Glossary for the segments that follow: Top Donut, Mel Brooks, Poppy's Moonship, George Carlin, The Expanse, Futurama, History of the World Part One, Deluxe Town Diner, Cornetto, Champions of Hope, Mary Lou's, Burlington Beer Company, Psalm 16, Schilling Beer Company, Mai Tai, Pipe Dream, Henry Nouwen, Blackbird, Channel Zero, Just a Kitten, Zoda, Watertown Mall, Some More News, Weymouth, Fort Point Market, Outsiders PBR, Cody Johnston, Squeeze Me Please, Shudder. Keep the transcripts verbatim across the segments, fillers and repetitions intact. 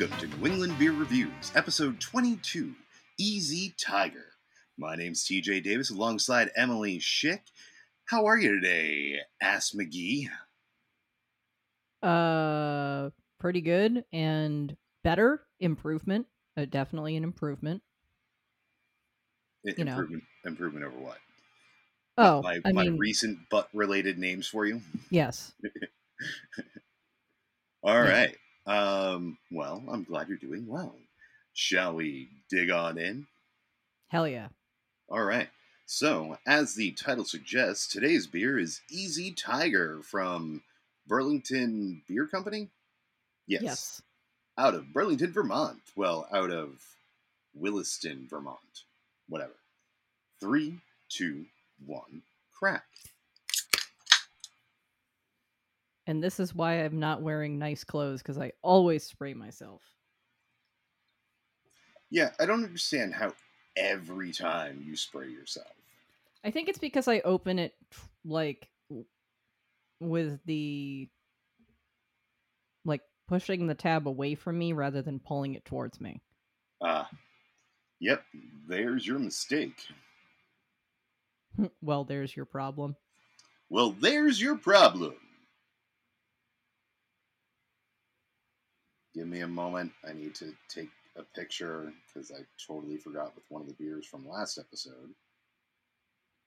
Welcome to New England Beer Reviews, episode twenty-two, Easy Tiger. My name's T J Davis, alongside Emily Schick. How are you today, Ass McGee? Uh, pretty good and better. Improvement. Uh, definitely an improvement. It, you improvement, know. Improvement over what? Oh, my, I my mean, recent butt-related names for you? Yes. All right. Um, well, I'm glad you're doing well. Shall we dig on in? Hell yeah. All right. So, as the title suggests, today's beer is Easy Tiger from Burlington Beer Company? Yes. Yes. Out of Burlington, Vermont. Well, out of Williston, Vermont. Whatever. Three, two, one, crack. And this is why I'm not wearing nice clothes, because I always spray myself. Yeah, I don't understand how every time you spray yourself. I think it's because I open it, like, with the, like, pushing the tab away from me rather than pulling it towards me. Ah. Uh, yep, there's your mistake. Well, there's your problem. Well, there's your problem. Give me a moment. I need to take a picture because I totally forgot with one of the beers from last episode.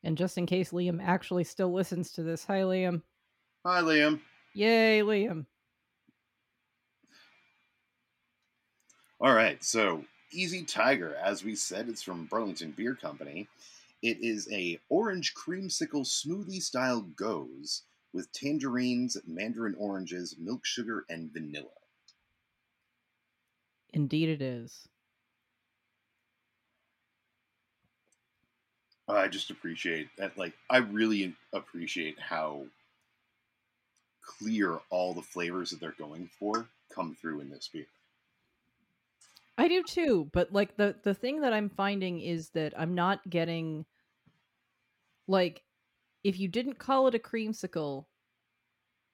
And just in case Liam actually still listens to this, hi, Liam. Hi, Liam. Yay, Liam. All right, so Easy Tiger, as we said, it's from Burlington Beer Company. It is a orange creamsicle smoothie style goes with tangerines, mandarin oranges, milk sugar, and vanilla. Indeed it is. I just appreciate that. Like, I really appreciate how clear all the flavors that they're going for come through in this beer. I do too, but like the, the thing that I'm finding is that I'm not getting, like, if you didn't call it a creamsicle,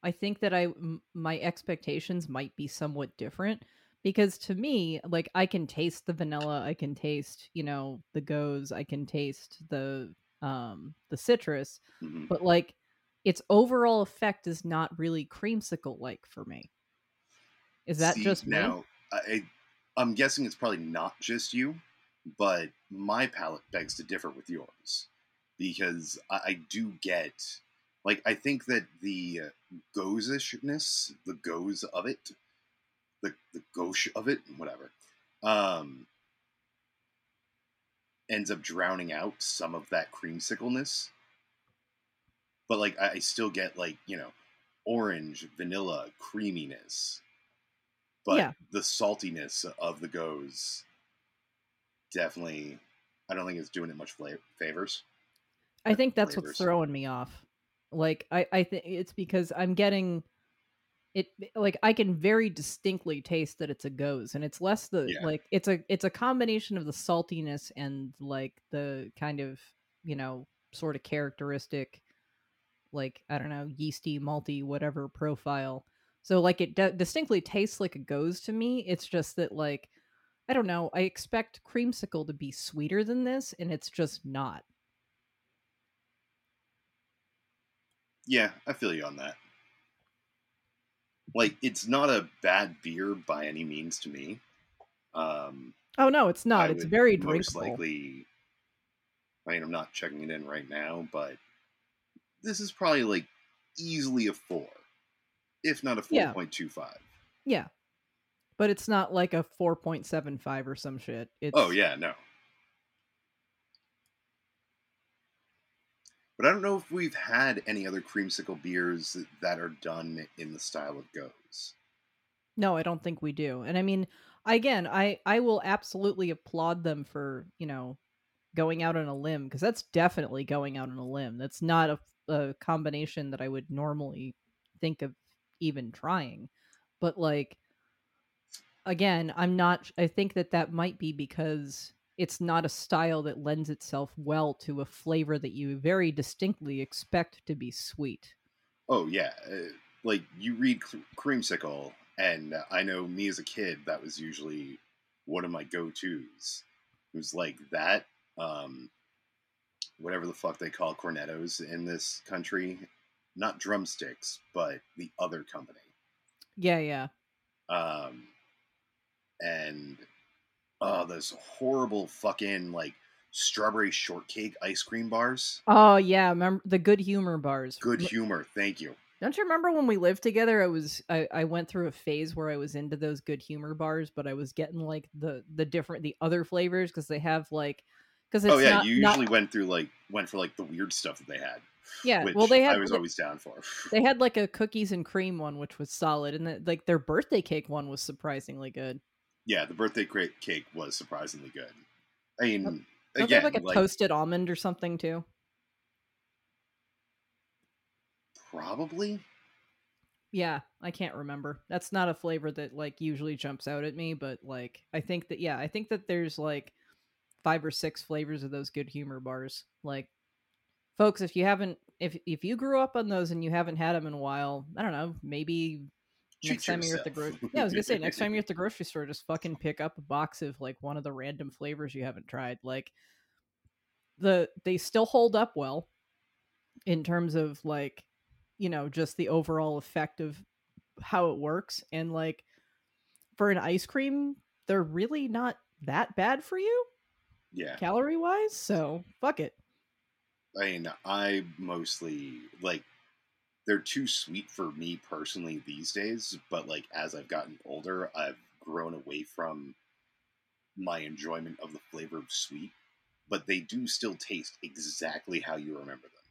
I think that I m- my expectations might be somewhat different. Because to me, like, I can taste the vanilla, I can taste, you know, the goes, I can taste the um, the citrus, mm-hmm. but like, its overall effect is not really creamsicle-like for me. Is that See, just now? Me? I, I'm guessing it's probably not just you, but my palate begs to differ with yours because I, I do get, like, I think that the goes-ishness, the goes of it. The, the gauche of it, whatever, um, ends up drowning out some of that creamsicleness. But, like, I, I still get, like, you know, orange, vanilla, creaminess. But yeah. The saltiness of the goes definitely, I don't think it's doing it much fla- favors. I think that's flavors. What's throwing me off. Like, I, I think it's because I'm getting... It like I can very distinctly taste that it's a goes, and it's less the yeah. like it's a it's a combination of the saltiness and like the kind of, you know, sort of characteristic, like, I don't know, yeasty, malty, whatever profile. So like it d- distinctly tastes like a goes to me. It's just that, like, I don't know, I expect creamsicle to be sweeter than this, and it's just not. Yeah, I feel you on that. Like, it's not a bad beer by any means to me. Um, oh, no, it's not. I it's very drinkable. Most likely, I mean, I'm not checking it in right now, but this is probably, like, easily a four, if not a four point two five. Yeah. yeah. But it's not like a four point seven five or some shit. It's... Oh, yeah, no. But I don't know if we've had any other creamsicle beers that are done in the style of goes. No, I don't think we do. And I mean, again, I, I will absolutely applaud them for, you know, going out on a limb, because that's definitely going out on a limb. That's not a, a combination that I would normally think of even trying. But like, again, I'm not, I think that that might be because... It's not a style that lends itself well to a flavor that you very distinctly expect to be sweet. Oh, yeah. Uh, like, you read cr- creamsicle, And I know me as a kid, that was usually one of my go-tos. It was like that, um, whatever the fuck they call cornettos in this country. Not drumsticks, but the other company. Yeah, yeah. Um, and oh, those horrible fucking like strawberry shortcake ice cream bars. Oh yeah, remember the Good Humor bars. Good Humor, thank you. Don't you remember when we lived together? I was I, I went through a phase where I was into those Good Humor bars, but I was getting like the the different the other flavors because they have like because oh yeah, not, you usually not... went through like went for like the weird stuff that they had. Yeah, which well, they had. I was they, always down for. They had like a cookies and cream one, which was solid, and the, like their birthday cake one was surprisingly good. Yeah, the birthday cake was surprisingly good. I mean, don't again, they have like a like, toasted almond or something too. Probably. Yeah, I can't remember. That's not a flavor that like usually jumps out at me, but like I think that yeah, I think that there's like five or six flavors of those Good Humor bars, like. Folks, if you haven't, if if you grew up on those and you haven't had them in a while, I don't know, maybe Cheat next time yourself. You're at the grocery. Yeah, I was gonna say next time you're at the grocery store, just fucking pick up a box of like one of the random flavors you haven't tried. Like the they still hold up well in terms of like, you know, just the overall effect of how it works. And like for an ice cream, they're really not that bad for you. Yeah, calorie wise. So fuck it. I mean, I mostly, like, they're too sweet for me personally these days, but, like, as I've gotten older, I've grown away from my enjoyment of the flavor of sweet, but they do still taste exactly how you remember them.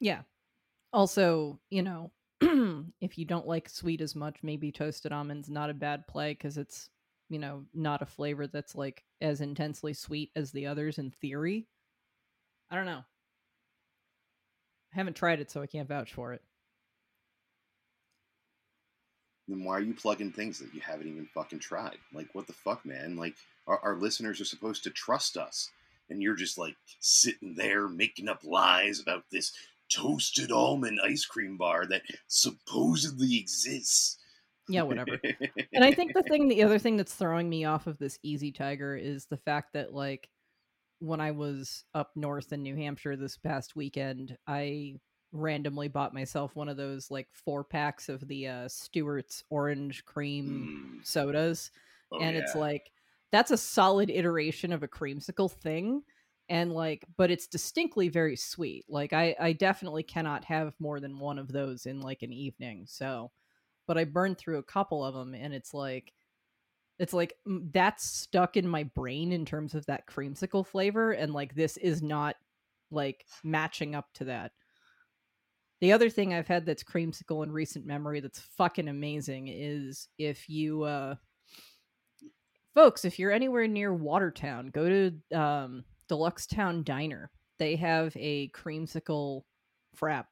Yeah. Also, you know, if you don't like sweet as much, maybe toasted almonds, not a bad play, because it's, you know, not a flavor that's, like, as intensely sweet as the others in theory. I don't know. I haven't tried it, so I can't vouch for it. Then why are you plugging things that you haven't even fucking tried? Like, what the fuck, man? Like, our, our listeners are supposed to trust us, and you're just, like, sitting there making up lies about this toasted almond ice cream bar that supposedly exists. Yeah, whatever. And I think the thing, the other thing that's throwing me off of this Easy Tiger is the fact that, like, when I was up north in New Hampshire this past weekend, I randomly bought myself one of those like four packs of the uh, Stewart's orange cream mm. sodas. Oh, and yeah. It's like, that's a solid iteration of a creamsicle thing. And like, but it's distinctly very sweet. Like I, I definitely cannot have more than one of those in like an evening. So, but I burned through a couple of them and it's like, It's like, that's stuck in my brain in terms of that creamsicle flavor. And like, this is not like matching up to that. The other thing I've had that's creamsicle in recent memory that's fucking amazing is if you, uh, folks, if you're anywhere near Watertown, go to um, Deluxe Town Diner. They have a creamsicle frap.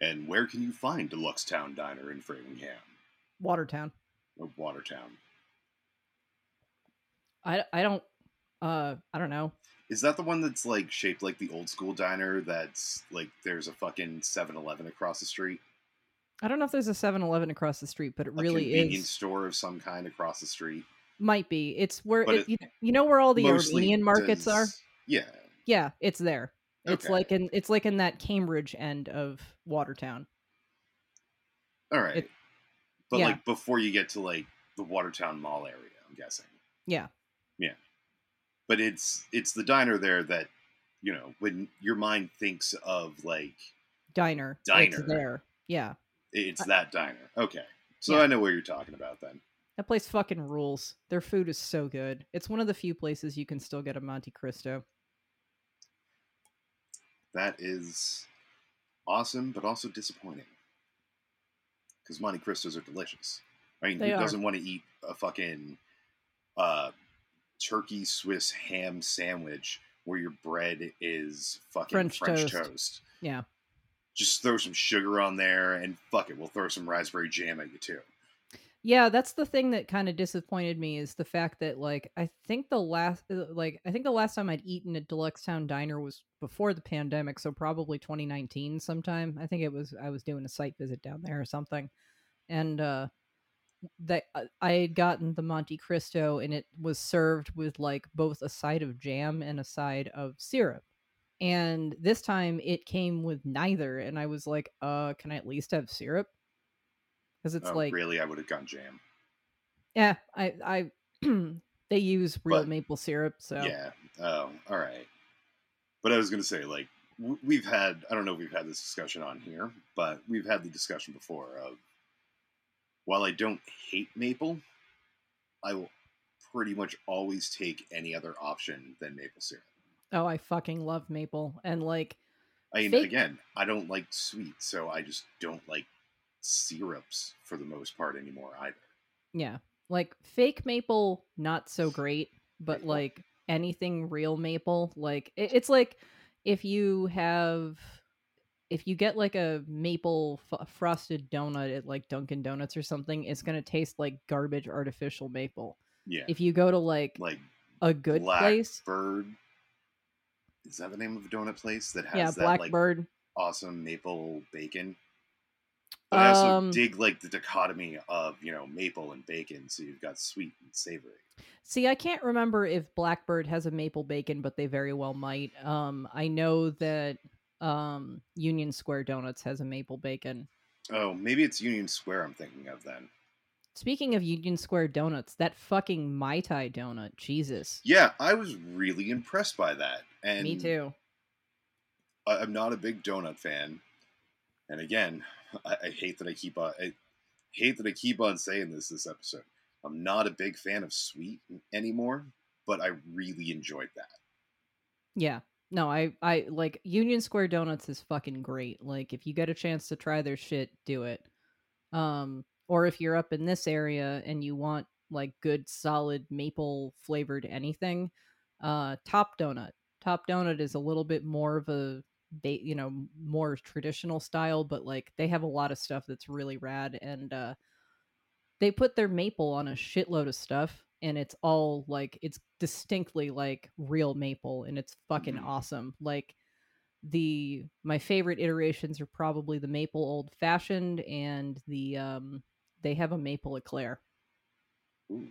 And where can you find Deluxe Town Diner in Framingham? Watertown. Or Watertown. I, I don't, uh, I don't know. Is that the one that's, like, shaped like the old school diner that's, like, there's a fucking seven eleven across the street? I don't know if there's a seven eleven across the street, but it a really is. A convenience store of some kind across the street? Might be. It's where, it, it, you, you know where all the Armenian markets does, are? Yeah. Yeah, it's there. Okay. It's like in it's like in that Cambridge end of Watertown. All right. It, but, yeah. like, before you get to, like, the Watertown Mall area, I'm guessing. Yeah. Yeah. But it's it's the diner there that, you know, when your mind thinks of like diner. Diner. It's there. Yeah. It's I, that diner. Okay. So yeah. I know what you're talking about then. That place fucking rules. Their food is so good. It's one of the few places you can still get a Monte Cristo. That is awesome, but also disappointing. Because Monte Cristos are delicious. I mean, they who are. Doesn't want to eat a fucking uh turkey Swiss ham sandwich where your bread is fucking French, French toast. toast. Yeah. Just throw some sugar on there and fuck it. We'll throw some raspberry jam at you too. Yeah. That's the thing that kind of disappointed me is the fact that like, I think the last, like, I think the last time I'd eaten at Deluxe Town Diner was before the pandemic. So probably twenty nineteen sometime. I think it was, I was doing a site visit down there or something. And, uh, that I had gotten the Monte Cristo, and it was served with like both a side of jam and a side of syrup. And this time it came with neither. And I was like, uh, can I at least have syrup? Because it's oh, like, really, I would have gone jam. Yeah, I, I they use real but, maple syrup. So yeah. Oh, all right. But I was going to say, like, we've had, I don't know if we've had this discussion on here, but we've had the discussion before of, while I don't hate maple, I will pretty much always take any other option than maple syrup. Oh, I fucking love maple. And like, I mean, fake... again, I don't like sweet, so I just don't like syrups for the most part anymore either. Yeah. Like fake maple, not so great, but maple. Like anything real maple, like it, it's like if you have, if you get like a maple f- frosted donut at like Dunkin' Donuts or something, it's going to taste like garbage artificial maple. Yeah. If you go to like, like a good place, Blackbird. Is that the name of a donut place that has yeah, that Blackbird. Like awesome maple bacon? But I also um, dig like the dichotomy of, you know, maple and bacon. So you've got sweet and savory. See, I can't remember if Blackbird has a maple bacon, but they very well might. Um, I know that um, Union Square Donuts has a maple bacon. Oh, maybe it's Union Square I'm thinking of then. Speaking of Union Square Donuts, that fucking Mai Tai donut. Jesus. Yeah, I was really impressed by that. And me too. I- I'm not a big donut fan. And again, I, I hate that I keep on I hate that I keep on saying this this episode. I'm not a big fan of sweet anymore, but I really enjoyed that. Yeah. No, I, I like Union Square Donuts is fucking great. Like if you get a chance to try their shit, do it. Um, or if you're up in this area and you want like good solid maple flavored anything, uh, Top Donut. Top Donut is a little bit more of a They, you know, more traditional style, but like they have a lot of stuff that's really rad, and uh, they put their maple on a shitload of stuff, and it's all like it's distinctly like real maple, and it's fucking mm-hmm. awesome. Like the my favorite iterations are probably the maple old fashioned and the um, they have a maple eclair, ooh,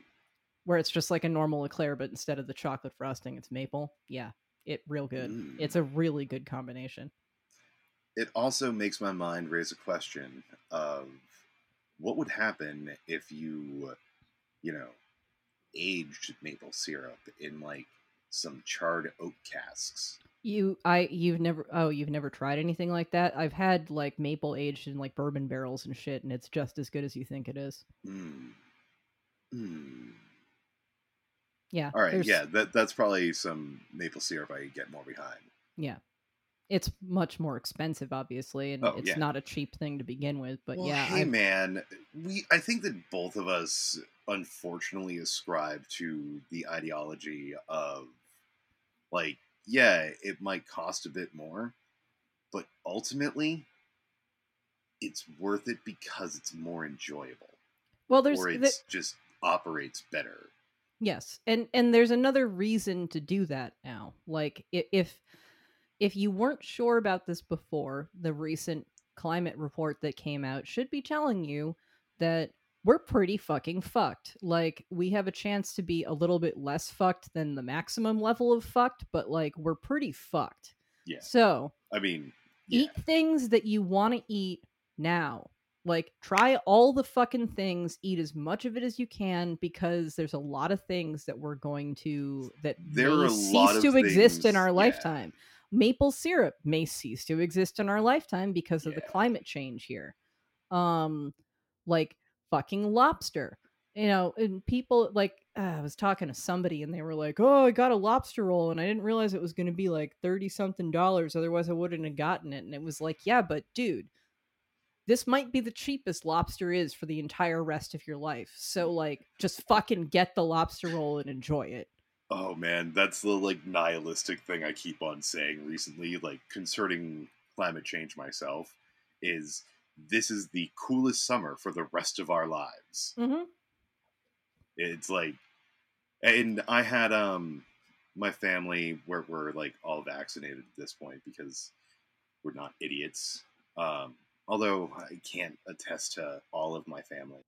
where it's just like a normal eclair, but instead of the chocolate frosting, it's maple. Yeah. It real good. Mm. It's a really good combination. It also makes my mind raise a question of what would happen if you, you know, aged maple syrup in like some charred oak casks. You, I, you've never, oh, you've never tried anything like that. I've had like maple aged in like bourbon barrels and shit, and it's just as good as you think it is. Mm. Mm. Yeah. All right. There's... Yeah. That that's probably some maple syrup I get more behind. Yeah. It's much more expensive, obviously, and oh, it's yeah. not a cheap thing to begin with. But well, yeah. Hey, I... man, we I think that both of us unfortunately ascribe to the ideology of like, yeah, it might cost a bit more, but ultimately, it's worth it because it's more enjoyable. Well, there's or it the... just operates better. Yes. And and there's another reason to do that now. Like if if you weren't sure about this before, the recent climate report that came out should be telling you that we're pretty fucking fucked. Like we have a chance to be a little bit less fucked than the maximum level of fucked, but like we're pretty fucked. Yeah. So, I mean, yeah. Eat things that you want to eat now. Like, try all the fucking things, eat as much of it as you can, because there's a lot of things that we're going to, that there may cease to exist in our lifetime. Yeah. Maple syrup may cease to exist in our lifetime because of yeah. the climate change here. Um, like, fucking lobster. You know, and people, like, uh, I was talking to somebody, and they were like, oh, I got a lobster roll, and I didn't realize it was going to be, like, thirty-something dollars, otherwise I wouldn't have gotten it. And it was like, yeah, but dude, this might be the cheapest lobster is for the entire rest of your life. So, like, just fucking get the lobster roll and enjoy it. Oh, man. That's the, like, nihilistic thing I keep on saying recently, like, concerning climate change myself, is this is the coolest summer for the rest of our lives. Mm-hmm. It's like... And I had um my family, where we're, like, all vaccinated at this point because we're not idiots. Um... Although I can't attest to all of my family.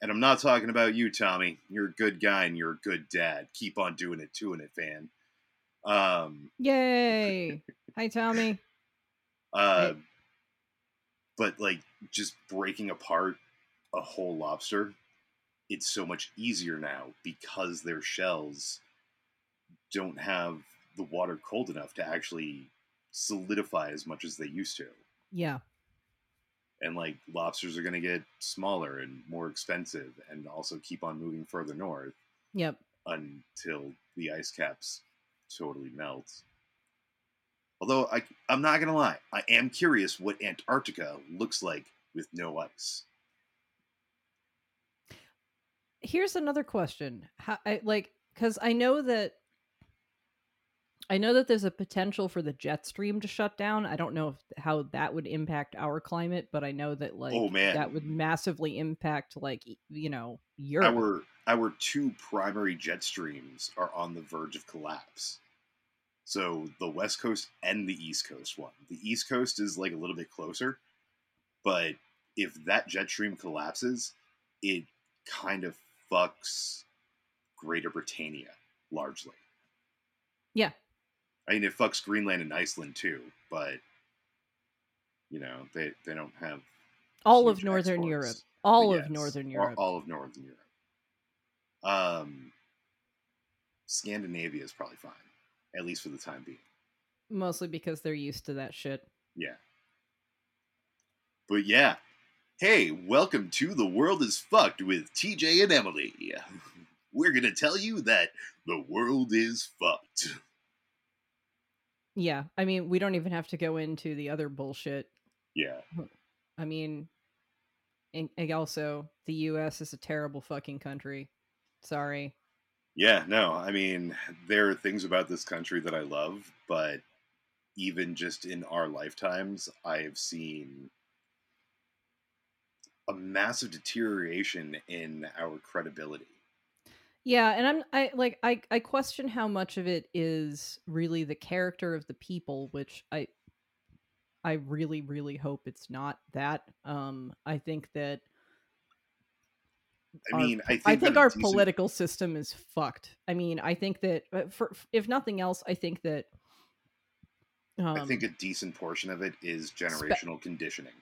And I'm not talking about you, Tommy. You're a good guy and you're a good dad. Keep on doing it, doing it, fan. Um, Yay. Hi, Tommy. Uh, hey. But, like, just breaking apart a whole lobster, it's so much easier now because their shells don't have the water cold enough to actually solidify as much as they used to. Yeah. And, like, lobsters are going to get smaller and more expensive and also keep on moving further north. Yep. Until the ice caps totally melt. Although, I, I'm not going to lie. I am curious what Antarctica looks like with no ice. Here's another question. How, I, like, because I know that I know that there's a potential for the jet stream to shut down. I don't know if, how that would impact our climate, but I know that like oh, man. that would massively impact like, you know, Europe. Our our two primary jet streams are on the verge of collapse. So the West Coast and the East Coast one. The East Coast is like a little bit closer, but if that jet stream collapses, it kind of fucks Greater Britannia largely. Yeah. I mean, it fucks Greenland and Iceland, too, but, you know, they, they don't have... All of Northern exports. Europe. All yes, of Northern Europe. All of Northern Europe. Um, Scandinavia is probably fine, at least for the time being. Mostly because they're used to that shit. Yeah. But yeah. Hey, welcome to The World is Fucked with T J and Emily. We're going to tell you that the world is fucked. Yeah, I mean, we don't even have to go into the other bullshit. Yeah. I mean, and, and also, the U S is a terrible fucking country. Sorry. Yeah, no, I mean, there are things about this country that I love, but even just in our lifetimes, I have seen a massive deterioration in our credibility. Yeah, and I'm I like I, I question how much of it is really the character of the people, which I I really really hope it's not that. Um, I think that I mean, our, I think, I think our decent... political system is fucked. I mean, I think that for if nothing else, I think that um, I think a decent portion of it is generational spe- conditioning.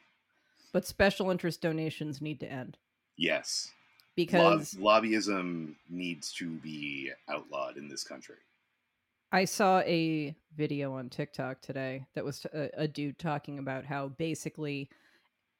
But special interest donations need to end. Yes. Because Lob- lobbyism needs to be outlawed in this country. I saw a video on TikTok today that was a, a dude talking about how basically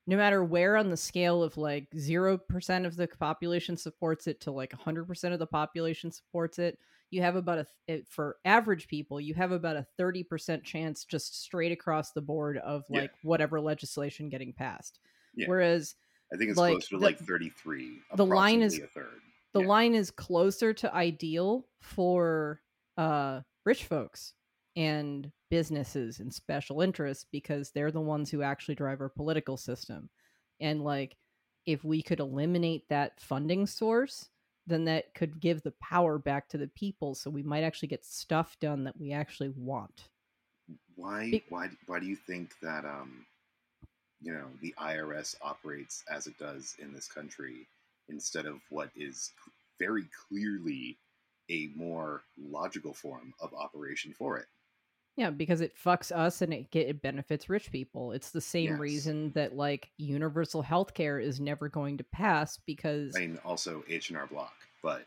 no matter where on the scale of like zero percent of the population supports it to like one hundred percent of the population supports it, you have about a, it, for average people, you have about a thirty percent chance just straight across the board of like yeah. whatever legislation getting passed. Yeah. Whereas... I think it's like closer to the, like thirty-three. The line is a third. The yeah. line is closer to ideal for uh, rich folks and businesses and special interests because they're the ones who actually drive our political system. And like, if we could eliminate that funding source, then that could give the power back to the people. So we might actually get stuff done that we actually want. Why? Be- why? Why do you think that? Um... You know, the I R S operates as it does in this country instead of what is very clearly a more logical form of operation for it. Yeah, because it fucks us and it it benefits rich people. It's the same yes. reason that, like, universal healthcare is never going to pass because... I mean, also H and R Block, but,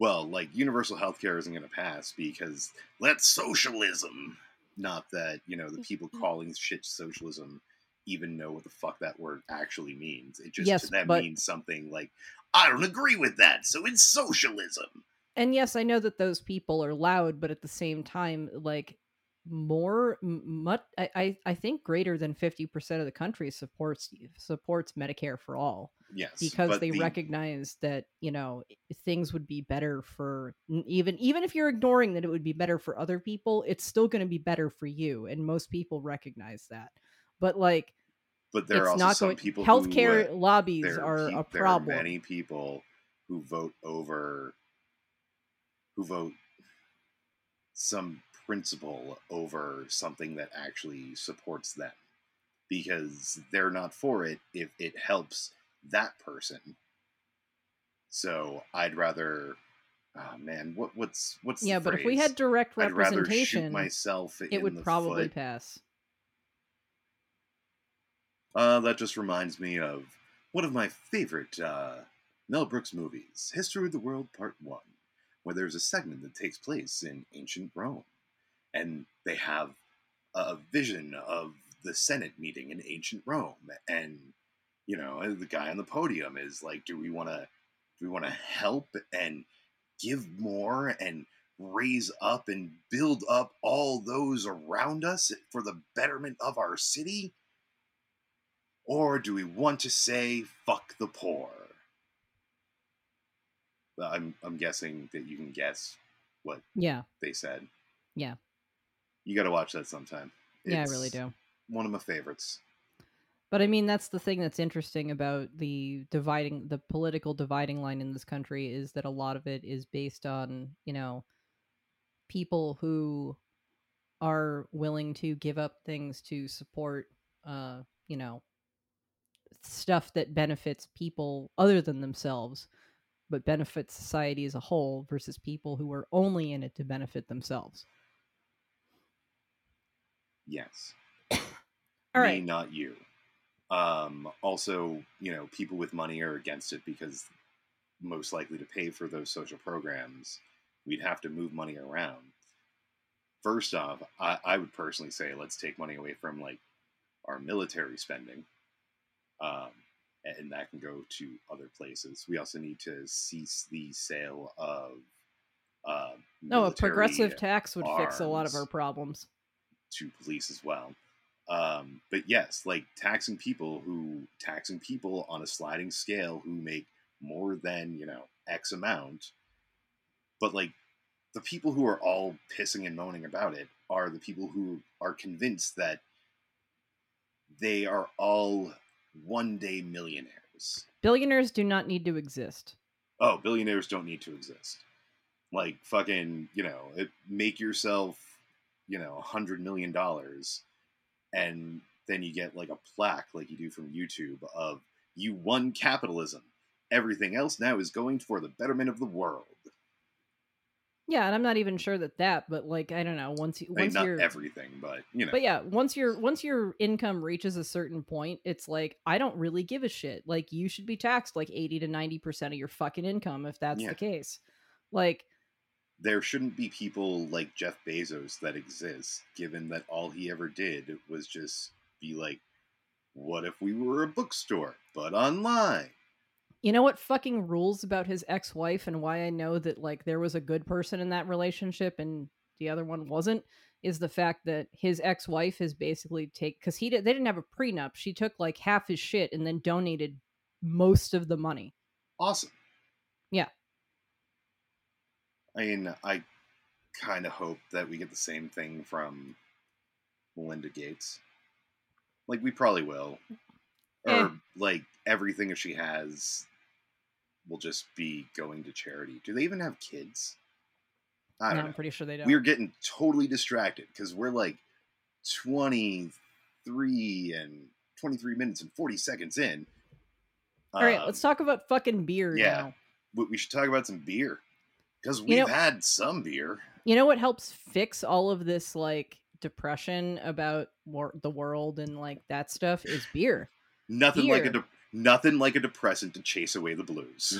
well, like, universal healthcare isn't going to pass because that's socialism. Not that, you know, the people calling shit socialism... even know what the fuck that word actually means. It just yes, to them but, means something like, I don't agree with that, so it's socialism. And yes, I know that those people are loud, but at the same time, like, more, much, I, I think greater than fifty percent of the country supports supports Medicare for all. Yes. Because they the... recognize that, you know, things would be better for, even even if you're ignoring that it would be better for other people, it's still going to be better for you, and most people recognize that. But like, but there are also some going, people. Healthcare who, uh, lobbies there, are a there problem. There are many people who vote over, who vote some principle over something that actually supports them, because they're not for it if it helps that person, So I'd rather, oh man, what what's what's yeah, the but phrase? If we had direct representation, I'd rather shoot myself it in would the probably foot. Pass. Uh, that just reminds me of one of my favorite uh, Mel Brooks movies, History of the World Part One, where there's a segment that takes place in ancient Rome, and they have a vision of the Senate meeting in ancient Rome, and you know the guy on the podium is like, "Do we want to? Do we want to help and give more and raise up and build up all those around us for the betterment of our city, or do we want to say fuck the poor?" I'm I'm guessing that you can guess what yeah. they said. Yeah. You got to watch that sometime. It's yeah, I really do. One of my favorites. But I mean, that's the thing that's interesting about the dividing, the political dividing line in this country is that a lot of it is based on, you know, people who are willing to give up things to support, uh, you know, stuff that benefits people other than themselves, but benefits society as a whole versus people who are only in it to benefit themselves. Yes. All Me, right. Not you. Um, also, you know, people with money are against it because most likely to pay for those social programs, we'd have to move money around. First off, I, I would personally say let's take money away from like our military spending. Um, and that can go to other places. We also need to cease the sale of uh, no, a progressive tax would fix a lot of our problems. To police as well. Um, but yes, like taxing people who taxing people on a sliding scale who make more than, you know, X amount. But like the people who are all pissing and moaning about it are the people who are convinced that they are all one day millionaires. Billionaires do not need to exist. Oh, billionaires don't need to exist. Like fucking, you know, it, make yourself you know, a hundred million dollars. And then you get like a plaque like you do from YouTube of you won capitalism. Everything else now is going for the betterment of the world. Yeah. And I'm not even sure that that, but like, I don't know. Once you, I mean, once not you're everything, but you know, but yeah, once your once your income reaches a certain point, it's like, I don't really give a shit. Like you should be taxed like eighty to ninety percent of your fucking income. If that's yeah. the case, like, there shouldn't be people like Jeff Bezos that exist, given that all he ever did was just be like, what if we were a bookstore, but online? You know what fucking rules about his ex-wife and why I know that like there was a good person in that relationship and the other one wasn't, is the fact that his ex-wife is basically take, because he did, they didn't have a prenup. She took like half his shit and then donated most of the money. Awesome. Yeah. I mean, I kind of hope that we get the same thing from Melinda Gates. Like, we probably will. Eh. Or, like, everything that she has will just be going to charity. Do they even have kids? I don't no, know. I'm pretty sure they don't. We're getting totally distracted because we're, like, twenty-three minutes and forty seconds in. All um, right, let's talk about fucking beer yeah, now. We should talk about some beer. Because we've you know, had some beer. You know what helps fix all of this, like, depression about war- the world and, like, that stuff is beer. nothing beer. like a de- Nothing like a depressant to chase away the blues.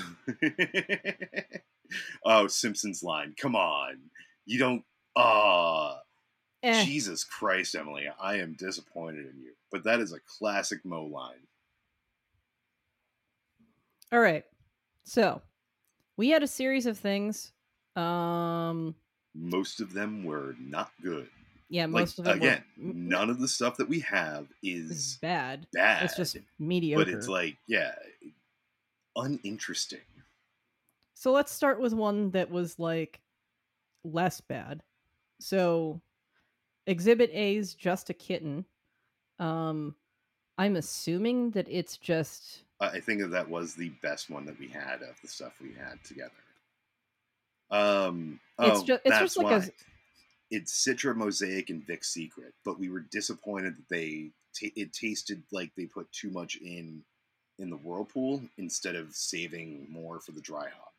Oh, Simpsons line. Come on. You don't... Ah. Uh, eh. Jesus Christ, Emily. I am disappointed in you. But that is a classic Mo line. All right. So, we had a series of things... Um, most of them were not good. Yeah, most like, of them again, were... none of the stuff that we have is it's bad. Bad. It's just mediocre. But it's like, yeah, uninteresting. So let's start with one that was like less bad. So Exhibit A's Just a Kitten. Um, I'm assuming that it's just... I think that, that was the best one that we had of the stuff we had together. Um, oh, it's just, it's that's just like why. A... It's Citra, Mosaic, and Vic's Secret, but we were disappointed that they t- it tasted like they put too much in in the whirlpool instead of saving more for the dry hop.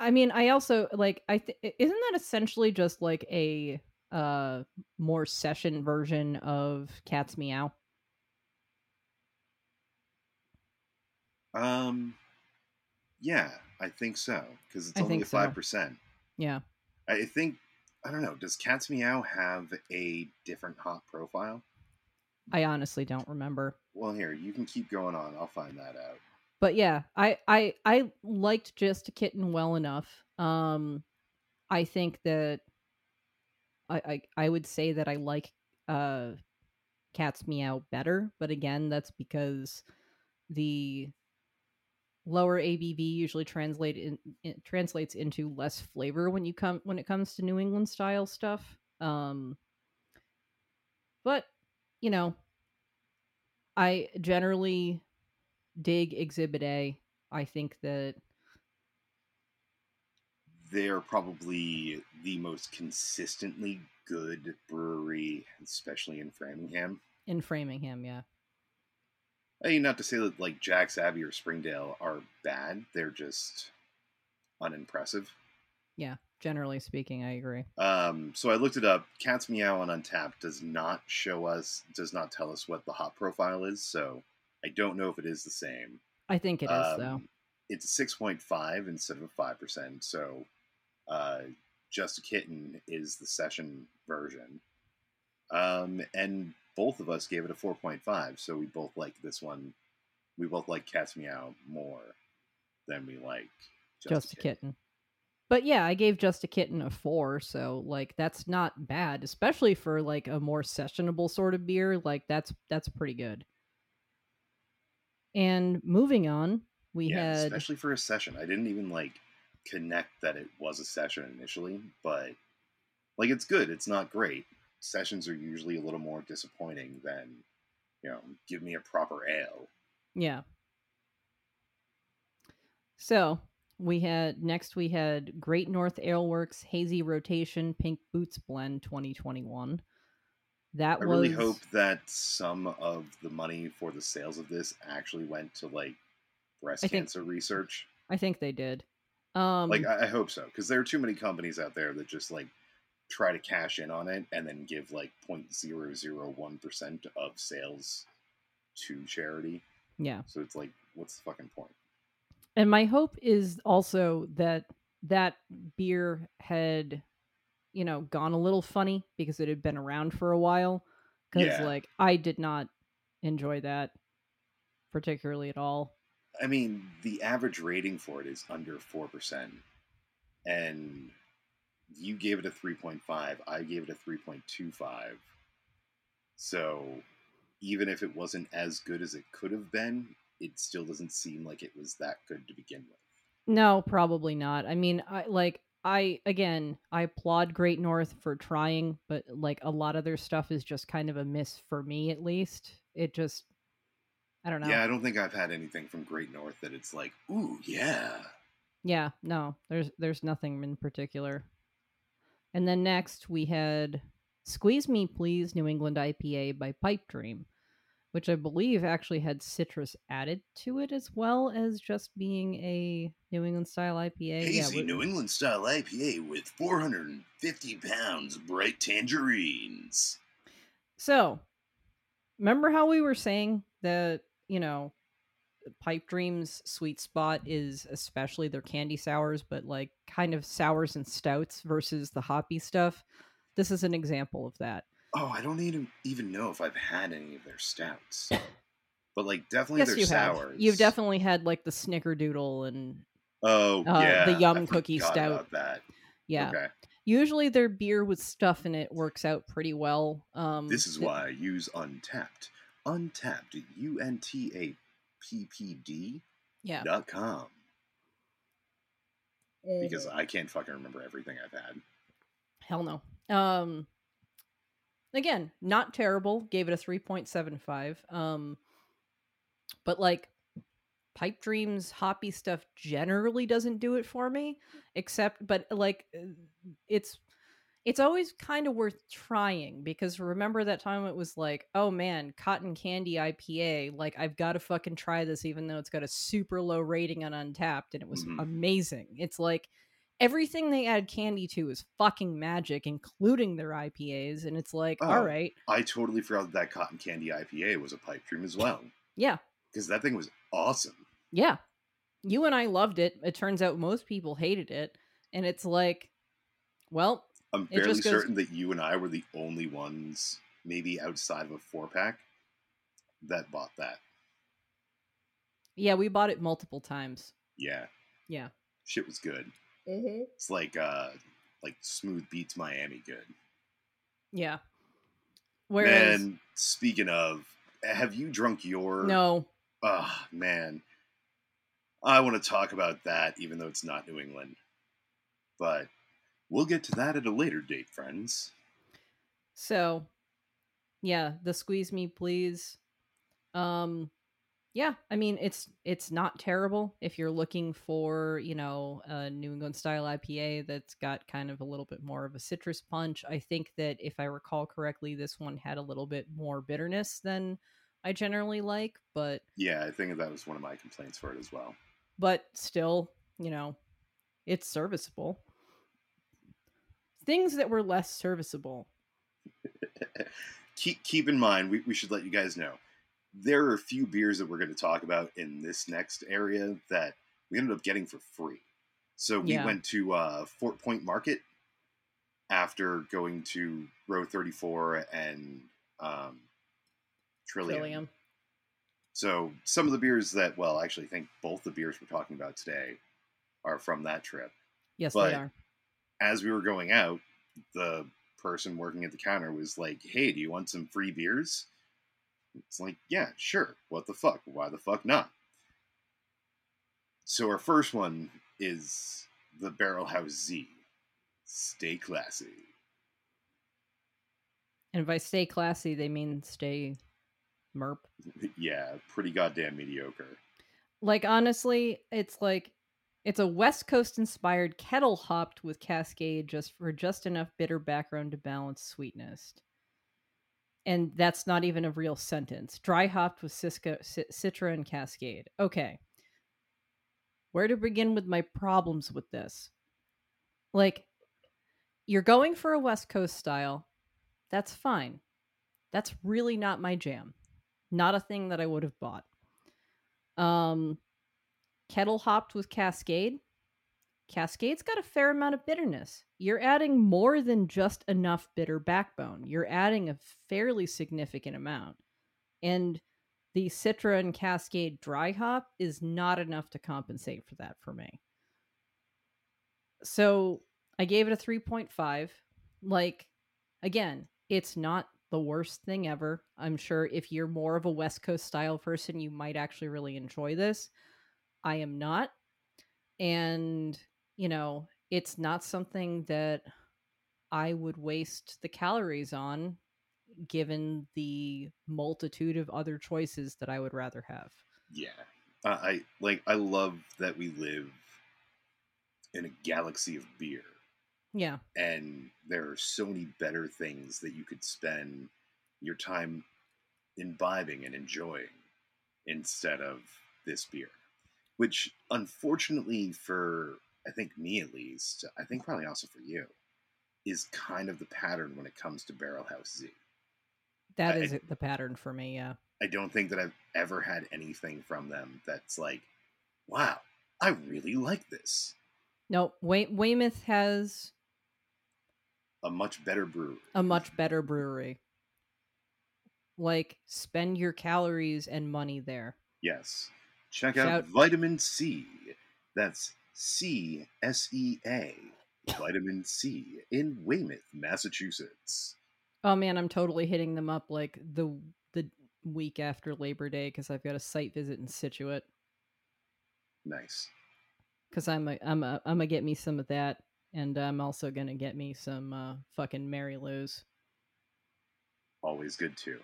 I mean, I also like, I th- isn't that essentially just like a uh, more session version of Cat's Meow? Um, yeah, I think so. Cause it's I only five percent. So. Yeah. I think, I don't know. Does Cat's Meow have a different hop profile? I honestly don't remember. Well, here, you can keep going on. I'll find that out. But yeah, I, I, I liked Just a Kitten well enough. Um, I think that I, I, I would say that I like uh, Cat's Meow better. But again, that's because the lower A B V usually translate in, it translates into less flavor when you come when it comes to New England style stuff. Um, but you know, I generally dig Exhibit A. I think that they're probably the most consistently good brewery, especially in Framingham. In Framingham, yeah. I mean, not to say that like Jack's Abbey or Springdale are bad. They're just unimpressive. Yeah, generally speaking, I agree. Um, so I looked it up. Cat's Meow on Untappd does not show us, does not tell us what the hop profile is. So I don't know if it is the same. I think it um, is, though. It's six point five instead of five percent. So uh, Just a Kitten is the session version. Um, and... both of us gave it a four point five, so we both like this one. We both like Cat's Meow more than we like Just, Just a Kitten. Kitten. But yeah, I gave Just a Kitten a four, so like that's not bad, especially for like a more sessionable sort of beer. Like that's that's pretty good. And moving on, we yeah, had especially for a session. I didn't even like connect that it was a session initially, but like it's good. It's not great. Sessions are usually a little more disappointing than, you know, give me a proper ale. Yeah. So we had next we had Great North Aleworks Hazy Rotation Pink Boots Blend twenty twenty-one. That I was... really hope that some of the money for the sales of this actually went to like breast I cancer think, research. I think they did. Um, like I, I hope so, because there are too many companies out there that just like try to cash in on it and then give like zero point zero zero one percent of sales to charity. Yeah. So it's like, what's the fucking point? And my hope is also that that beer had, you know, gone a little funny because it had been around for a while. Cause yeah. like, I did not enjoy that particularly at all. I mean, the average rating for it is under four percent, and you gave it a three point five. I gave it a three point two five. So even if it wasn't as good as it could have been, it still doesn't seem like it was that good to begin with. No, probably not. I mean, I like I again, I applaud Great North for trying, but like a lot of their stuff is just kind of a miss for me, at least. It just I don't know. Yeah, I don't think I've had anything from Great North that it's like, ooh, yeah. Yeah, no. There's there's nothing in particular. And then next we had Squeeze Me Please New England I P A by Pipe Dream, which I believe actually had citrus added to it as well as just being a New England style I P A. Hazy yeah, we- New England style I P A with four hundred fifty pounds of bright tangerines. So, remember how we were saying that, you know, Pipe Dream's sweet spot is especially their candy sours, but like kind of sours and stouts versus the hoppy stuff. This is an example of that. Oh, I don't even even know if I've had any of their stouts, but like definitely yes, their you sours. Have. You've definitely had like the Snickerdoodle and oh uh, yeah, the Yum I Cookie Stout. About that. Yeah, okay. Usually their beer with stuff in it works out pretty well. Um, this is why I use Untappd. Untappd, U N T A P D yeah. dot com because I can't fucking remember everything I've had. Hell no. Um, again, not terrible. Gave it a three point seven five. Um, but like Pipe Dream's hoppy stuff generally doesn't do it for me, except, but like it's, It's always kind of worth trying, because remember that time it was like, oh man, Cotton Candy I P A, like I've got to fucking try this even though it's got a super low rating on Untappd, and it was mm-hmm. amazing. It's like everything they add candy to is fucking magic, including their I P As, and it's like, oh, all right. I totally forgot that, that Cotton Candy I P A was a pipe dream as well. Yeah. Because that thing was awesome. Yeah. You and I loved it. It turns out most people hated it, and it's like, well... I'm fairly goes... certain that you and I were the only ones, maybe outside of a four-pack, that bought that. Yeah, we bought it multiple times. Yeah. Yeah. Shit was good. Mm-hmm. It's like uh, like Smooth Beats Miami good. Yeah. Whereas... Man, speaking of, have you drunk your... No. Oh, man. I want to talk about that, even though it's not New England. But... we'll get to that at a later date, friends. So, yeah, the Squeeze Me Please. Um, yeah, I mean, it's it's not terrible if you're looking for, you know, a New England style I P A that's got kind of a little bit more of a citrus punch. I think that if I recall correctly, this one had a little bit more bitterness than I generally like, but... yeah, I think that was one of my complaints for it as well. But still, you know, it's serviceable. Things that were less serviceable. keep keep in mind, we, we should let you guys know, there are a few beers that we're going to talk about in this next area that we ended up getting for free. So we yeah. went to uh, Fort Point Market after going to Row thirty-four and um, Trillium. Trillium. So some of the beers that, well, actually I think both the beers we're talking about today are from that trip. Yes, but they are. As we were going out, the person working at the counter was like, hey, do you want some free beers? It's like, yeah, sure. What the fuck? Why the fuck not? So our first one is the Barrel House Z. Stay Classy. And by stay classy, they mean stay merp. Yeah, pretty goddamn mediocre. Like, honestly, it's like... it's a West Coast-inspired kettle hopped with Cascade just for just enough bitter background to balance sweetness. And that's not even a real sentence. Dry hopped with Cisco, C- Citra and Cascade. Okay. Where to begin with my problems with this? Like, you're going for a West Coast style. That's fine. That's really not my jam. Not a thing that I would have bought. Um... Kettle hopped with Cascade. Cascade's got a fair amount of bitterness. You're adding more than just enough bitter backbone. You're adding a fairly significant amount. And the Citra and Cascade dry hop is not enough to compensate for that for me. So I gave it a three point five. Like, again, it's not the worst thing ever. I'm sure if you're more of a West Coast style person, you might actually really enjoy this. I am not. And, you know, it's not something that I would waste the calories on, given the multitude of other choices that I would rather have. Yeah. Uh, I like, I love that we live in a galaxy of beer. Yeah. And there are so many better things that you could spend your time imbibing and enjoying instead of this beer. Which, unfortunately for, I think me at least, I think probably also for you, is kind of the pattern when it comes to Barrel House Z. That I, is the pattern for me, yeah. I don't think that I've ever had anything from them that's like, wow, I really like this. No, Wey- Weymouth has... a much better brewery. A much better brewery. Like, spend your calories and money there. Yes. Check out Shout. Vitamin C. That's C S E A. Vitamin C in Weymouth, Massachusetts. Oh, man, I'm totally hitting them up like the the week after Labor Day because I've got a site visit in Scituate. Nice. Because I'm a, I'm a, I'm a get me some of that, and I'm also going to get me some uh, fucking Mary Lou's. Always good, too.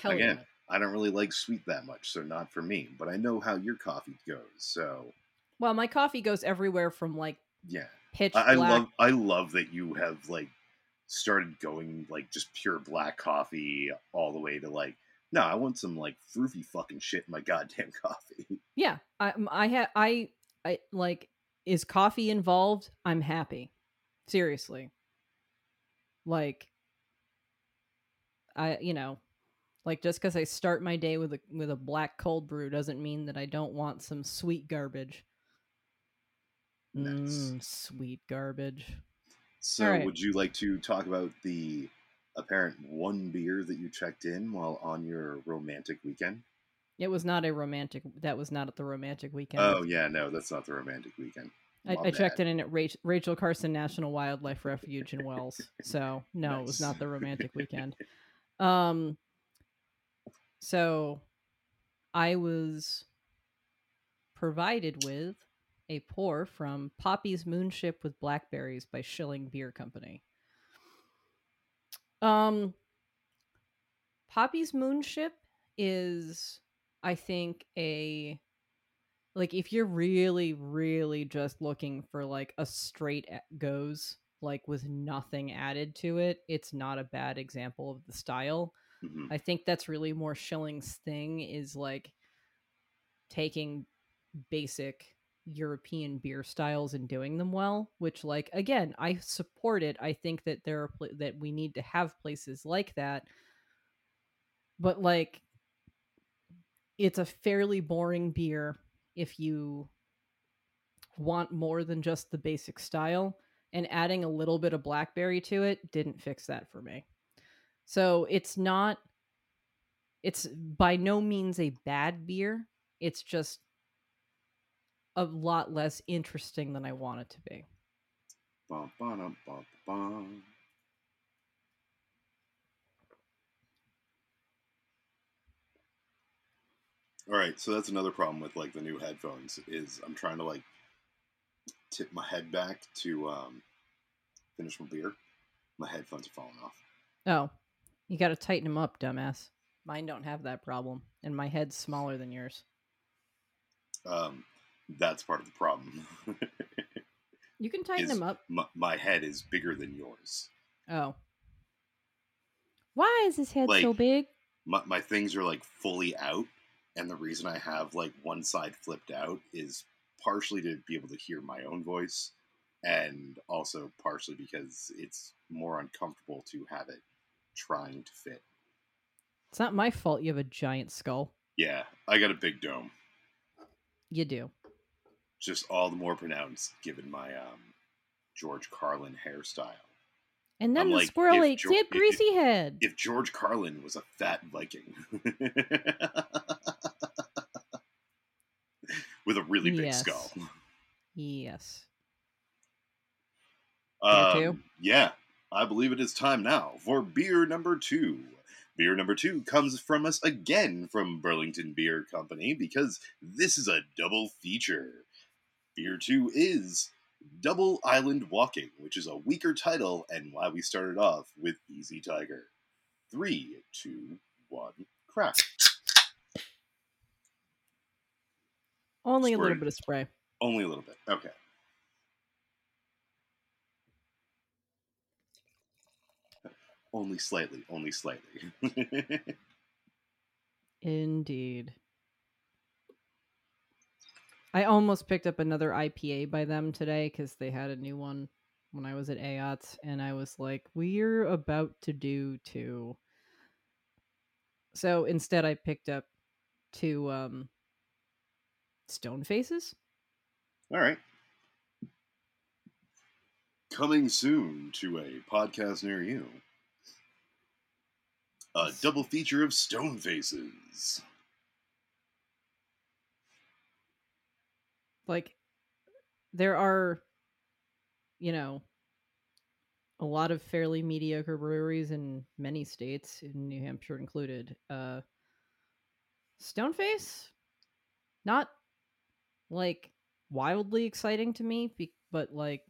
Hell Again. Yeah. I don't really like sweet that much, so not for me. But I know how your coffee goes, so... well, my coffee goes everywhere from, like, yeah, pitch I, I black... love, I love that you have, like, started going like just pure black coffee all the way to like, no, I want some like fruity fucking shit in my goddamn coffee. Yeah, I I ha- I I like is coffee involved? I'm happy. Seriously. Like I, you know, like just because I start my day with a with a black cold brew doesn't mean that I don't want some sweet garbage. Nice. Mm, sweet garbage. So right. Would you like to talk about the apparent one beer that you checked in while on your romantic weekend? It was not a romantic. That was not at the romantic weekend. Oh, yeah. No, that's not the romantic weekend. I, I checked it in at Rachel, Rachel Carson National Wildlife Refuge in Wells. So, no, nice. It was not the romantic weekend. Um, so I was provided with a pour from Poppy's Moonship with Blackberries by Schilling Beer Company. Um, Poppy's Moonship is, I think, a like if you're really, really just looking for like a straight goes, like with nothing added to it, it's not a bad example of the style. Mm-hmm. I think that's really more Schilling's thing is like taking basic European beer styles and doing them well, which like again I support it. I think that there are pl- that we need to have places like that, but like it's a fairly boring beer if you want more than just the basic style, and adding a little bit of blackberry to it didn't fix that for me. So it's not it's by no means a bad beer, it's just a lot less interesting than I want it to be. Bum, bum, bum, bum. All right, so that's another problem with like the new headphones is I'm trying to like tip my head back to um, finish my beer. My headphones are falling off. Oh, you got to tighten them up, dumbass. Mine don't have that problem, and my head's smaller than yours. Um. That's part of the problem. You can tighten them up. My, my head is bigger than yours. Oh. Why is his head like, so big? My, my things are like fully out. And the reason I have like one side flipped out is partially to be able to hear my own voice. And also partially because it's more uncomfortable to have it trying to fit. It's not my fault you have a giant skull. Yeah, I got a big dome. You do. Just all the more pronounced given my um, George Carlin hairstyle. And then I'm the like, squirrel ate jo- tip greasy if, head. If George Carlin was a fat Viking. With a really big yes. skull. Yes. Um, yeah. I believe it is time now for beer number two. Beer number two comes from us again from Burlington Beer Company because this is a double feature. Beer two is Double Island Walking, which is a weaker title and why we started off with Easy Tiger. Three, two, one, crack. Only Squirt. A little bit of spray. Only a little bit. Okay. Only slightly, only slightly. Indeed. I almost picked up another I P A by them today because they had a new one when I was at A O T S, and I was like, we're about to do two. So instead I picked up two um, Stonefaces. All right. Coming soon to a podcast near you. A double feature of Stonefaces. Like, there are, you know, a lot of fairly mediocre breweries in many states, in New Hampshire included. Uh, Stoneface? Not, like, wildly exciting to me, but, like,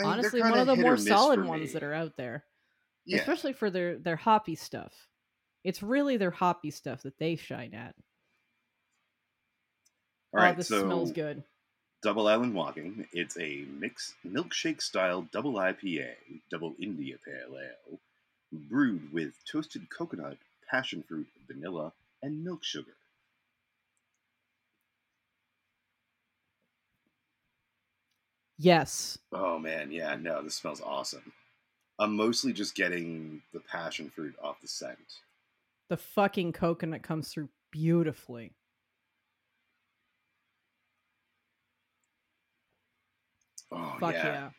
I mean, honestly, one of the more solid ones that are out there. Yeah. Especially for their, their hoppy stuff. It's really their hoppy stuff that they shine at. All right, oh, this so smells good. Double Island Walking. It's a mixed milkshake-style double I P A, double India Pale Ale, brewed with toasted coconut, passion fruit, vanilla, and milk sugar. Yes. Oh, man. Yeah, no, this smells awesome. I'm mostly just getting the passion fruit off the scent. The fucking coconut comes through beautifully. Oh, fuck yeah. yeah.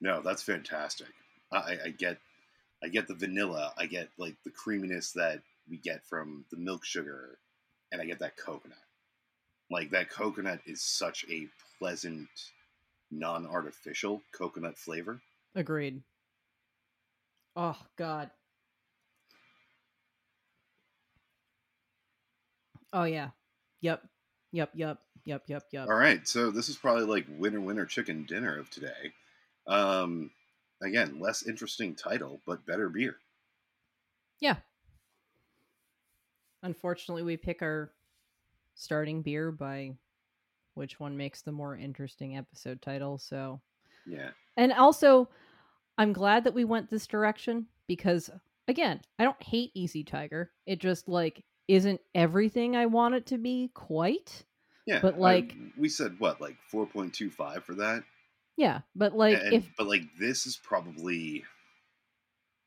No, that's fantastic. I, I get I get the vanilla. I get like the creaminess that we get from the milk sugar, and I get that coconut. Like, that coconut is such a pleasant, non-artificial coconut flavor. Agreed. Oh, God. Oh, yeah. Yep. Yep, yep, yep, yep, yep. All right, so this is probably like winner, winner, chicken dinner of today. Um, again, less interesting title, but better beer. Yeah. Unfortunately, we pick our starting beer by which one makes the more interesting episode title, so... Yeah. And also, I'm glad that we went this direction because, again, I don't hate Easy Tiger. It just, like... isn't everything I want it to be quite. Yeah. But like I, we said what, like four point two five for that? Yeah. But like and, if but like this is probably,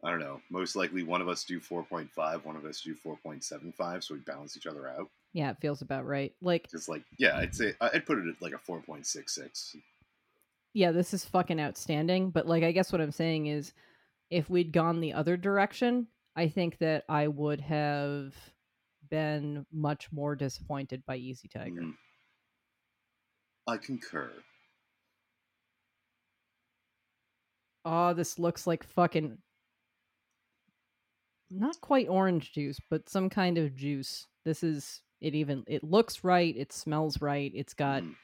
I don't know, most likely one of us do four point five, one of us do four point seven five, so we balance each other out. Yeah, it feels about right. Like it's like yeah, I'd say I'd put it at like a four point six six. Yeah, this is fucking outstanding, but like I guess what I'm saying is if we'd gone the other direction, I think that I would have been much more disappointed by Easy Tiger. Mm. I concur. Oh, this looks like fucking not quite orange juice, but some kind of juice. This is it even it looks right, it smells right, it's got mm.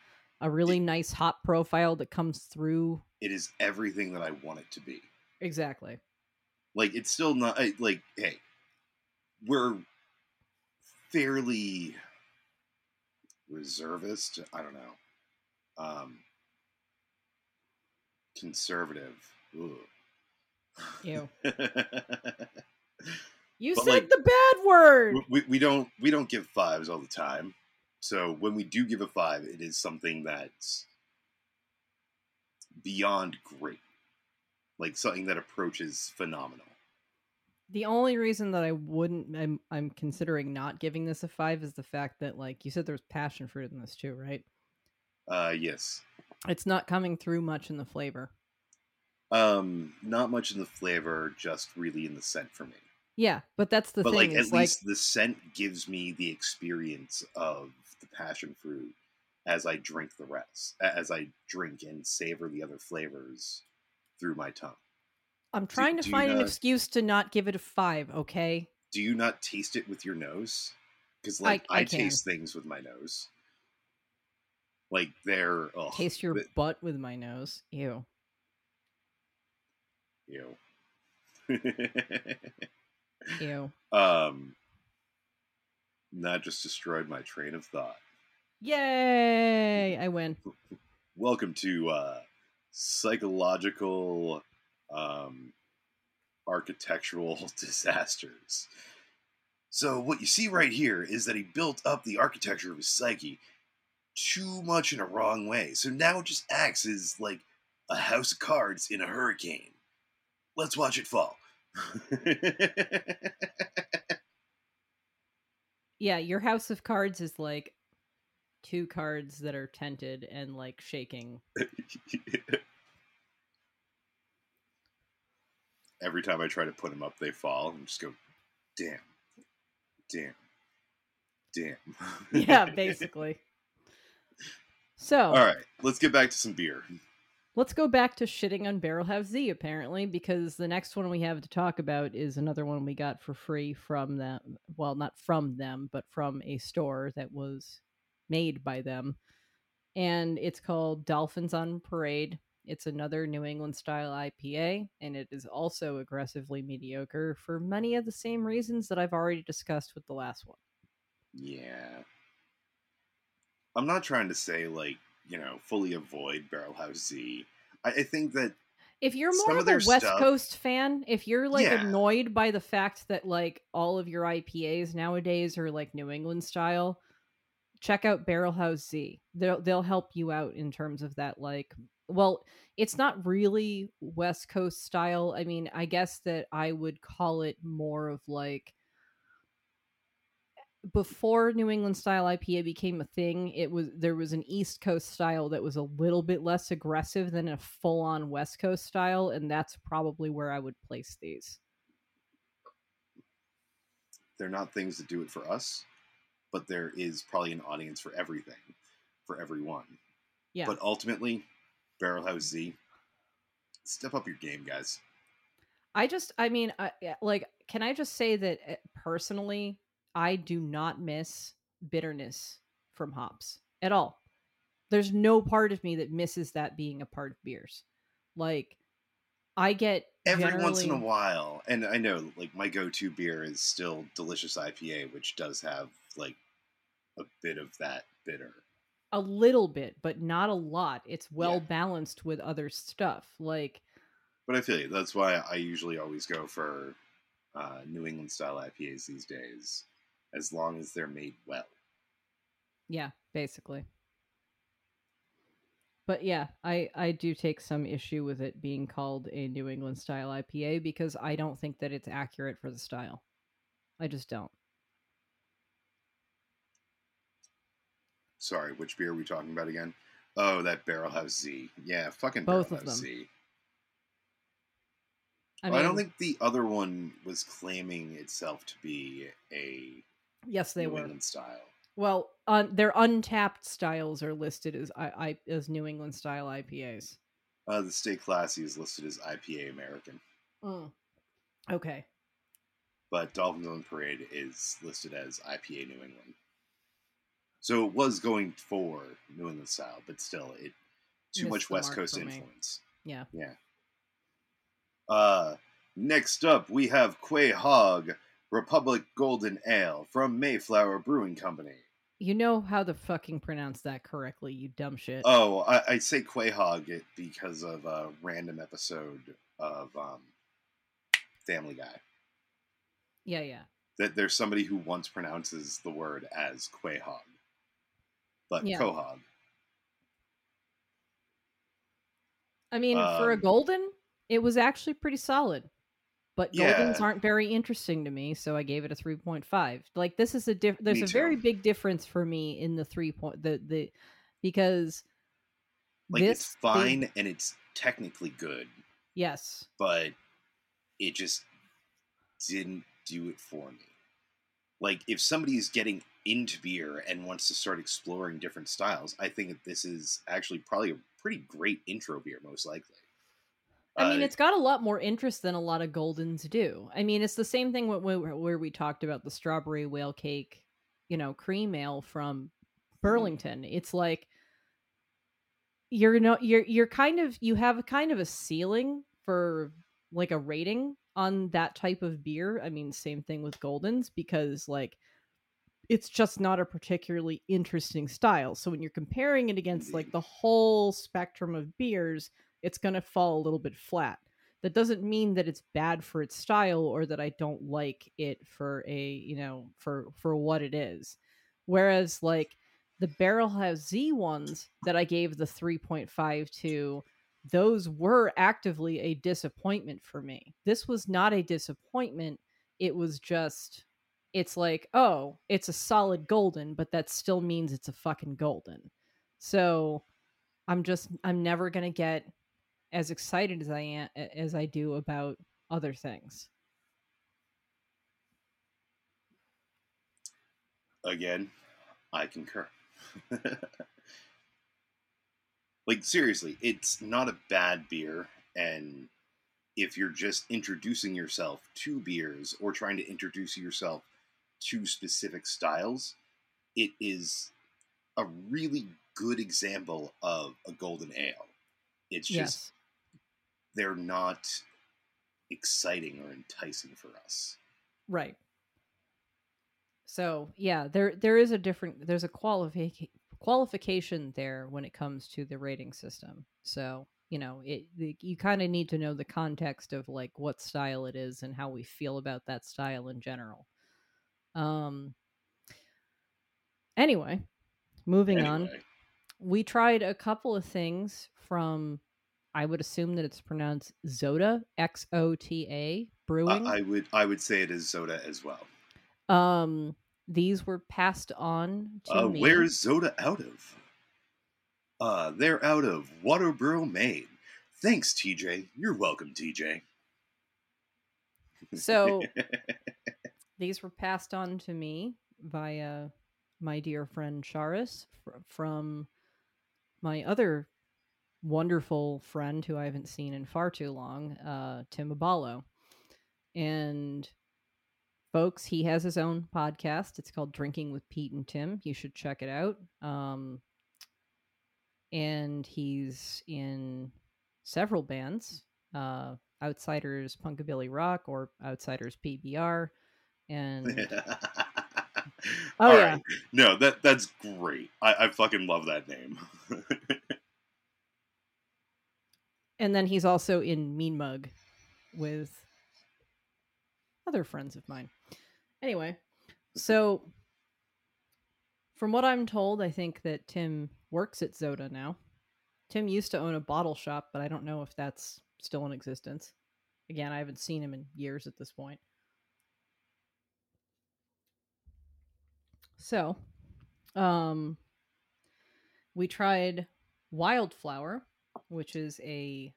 a really it, nice hop profile that comes through. It is everything that I want it to be. Exactly. Like it's still not like hey, we're fairly reservist, I don't know, um, conservative. Ooh. Ew. You but said like, the bad word. We, we don't we don't give fives all the time, so when we do give a five, it is something that's beyond great, like something that approaches phenomenal. The only reason that I wouldn't, I'm, I'm considering not giving this a five is the fact that, like, you said there's passion fruit in this too, right? Uh, yes. It's not coming through much in the flavor. Um, not much in the flavor, just really in the scent for me. Yeah, but that's the but thing. But, like, at like... least the scent gives me the experience of the passion fruit as I drink the rest, as I drink and savor the other flavors through my tongue. I'm trying do, to do find not, an excuse to not give it a five, okay? Do you not taste it with your nose? Because, like, I, I, I taste things with my nose. Like, they're... Ugh, taste your but, butt with my nose. Ew. Ew. Ew. Um, not just destroyed my train of thought. Yay! I win. Welcome to uh, Psychological... Um, architectural disasters. So what you see right here is that he built up the architecture of his psyche too much in a wrong way. So now it just acts as like a house of cards in a hurricane. Let's watch it fall. Yeah, your house of cards is like two cards that are tented and like shaking. Every time I try to put them up, they fall and just go, damn, damn, damn. Yeah, basically. So. All right, let's get back to some beer. Let's go back to shitting on Barrel House Z, apparently, because the next one we have to talk about is another one we got for free from them. Well, not from them, but from a store that was made by them. And it's called Dolphins on Parade. It's another New England-style I P A, and it is also aggressively mediocre for many of the same reasons that I've already discussed with the last one. Yeah. I'm not trying to say, like, you know, fully avoid Barrel House Z. I, I think that if you're more of a West stuff, Coast fan, if you're like yeah. annoyed by the fact that like all of your I P As nowadays are like New England style, check out Barrel House Z. They'll they'll help you out in terms of that. Like, well, it's not really West Coast style. I mean, I guess that I would call it more of like before New England style I P A became a thing, it was there was an East Coast style that was a little bit less aggressive than a full-on West Coast style, and that's probably where I would place these. They're not things that do it for us, but there is probably an audience for everything, for everyone. Yeah. But ultimately, Barrel House Z, step up your game, guys. I just, I mean, I, like, can I just say that personally, I do not miss bitterness from hops at all. There's no part of me that misses that being a part of beers. Like, I get every generally... once in a while, and I know, like, my go-to beer is still Delicious I P A, which does have like a bit of that bitter. A little bit, but not a lot. It's well yeah. balanced with other stuff. Like, but I feel you. That's why I usually always go for uh, New England style I P As these days, as long as they're made well. Yeah, basically. But yeah, I, I do take some issue with it being called a New England style I P A because I don't think that it's accurate for the style. I just don't. Sorry, which beer are we talking about again? Oh, that Barrel House Z. Yeah, fucking both Barrel of House them. Z. I, well, mean, I don't think the other one was claiming itself to be a yes, they New were. England style. Well, un- their untapped styles are listed as I- I- as New England style I P As. Uh, the Stay Classy is listed as I P A American. Mm. Okay. But Dolphin Zone Parade is listed as I P A New England. So it was going for New England style, but still, it too Missed much West Coast influence. Me. Yeah. Yeah. Uh, next up, we have Quay Hog Republic Golden Ale from Mayflower Brewing Company. You know how to fucking pronounce that correctly, you dumb shit. Oh, I, I say Quay Hog it because of a random episode of um, Family Guy. Yeah, yeah. That there's somebody who once pronounces the word as Quay Hog. But yeah. Quahog. I mean, um, for a golden, it was actually pretty solid. But yeah. Goldens aren't very interesting to me, so I gave it a three point five. Like, this is a diff- there's me a too. very big difference for me in the three point the the because like this it's fine thing... and it's technically good. Yes. But it just didn't do it for me. Like, if somebody's getting into beer and wants to start exploring different styles, I think that this is actually probably a pretty great intro beer, most likely. I mean, uh, it's got a lot more interest than a lot of Goldens do. I mean, it's the same thing where we talked about the strawberry whale cake, you know, cream ale from Burlington. It's like, you're no, you're you're kind of, you have a kind of a ceiling for like a rating on that type of beer. I mean, same thing with Goldens, because like, it's just not a particularly interesting style. So when you're comparing it against like the whole spectrum of beers, it's going to fall a little bit flat. That doesn't mean that it's bad for its style or that I don't like it for a, you know, for, for what it is. Whereas like the Barrel House Z ones that I gave the three point five to, those were actively a disappointment for me. This was not a disappointment. It was just... it's like, oh, it's a solid golden, but that still means it's a fucking golden. So I'm just, I'm never going to get as excited as I am, as I do about other things. Again, I concur. Like, seriously, it's not a bad beer, and if you're just introducing yourself to beers or trying to introduce yourself two specific styles, it is a really good example of a golden ale. It's just, yes. They're not exciting or enticing for us. Right. So yeah, there there is a different, there's a qualifi- qualification there when it comes to the rating system. So, you know, it, it you kind of need to know the context of like what style it is and how we feel about that style in general. Um. Anyway, moving anyway. on, we tried a couple of things from, I would assume that it's pronounced Zoda, X O T A, Brewing. Uh, I would I would say it is Zoda as well. Um, these were passed on to uh, me. Where is Zoda out of? Uh, they're out of Waterboro, Maine. Thanks, T J. You're welcome, T J. So, these were passed on to me via my dear friend Charis fr- from my other wonderful friend who I haven't seen in far too long, uh, Tim Abalo. And folks, he has his own podcast. It's called Drinking with Pete and Tim. You should check it out. Um, and he's in several bands, uh, Outsiders Punkabilly Rock or Outsiders P B R. And oh, all yeah. Right. No, that that's great. I, I fucking love that name. And then he's also in Mean Mug with other friends of mine. Anyway, so from what I'm told, I think that Tim works at Zoda now. Tim used to own a bottle shop, but I don't know if that's still in existence. Again, I haven't seen him in years at this point. So, um, we tried Wildflower, which is a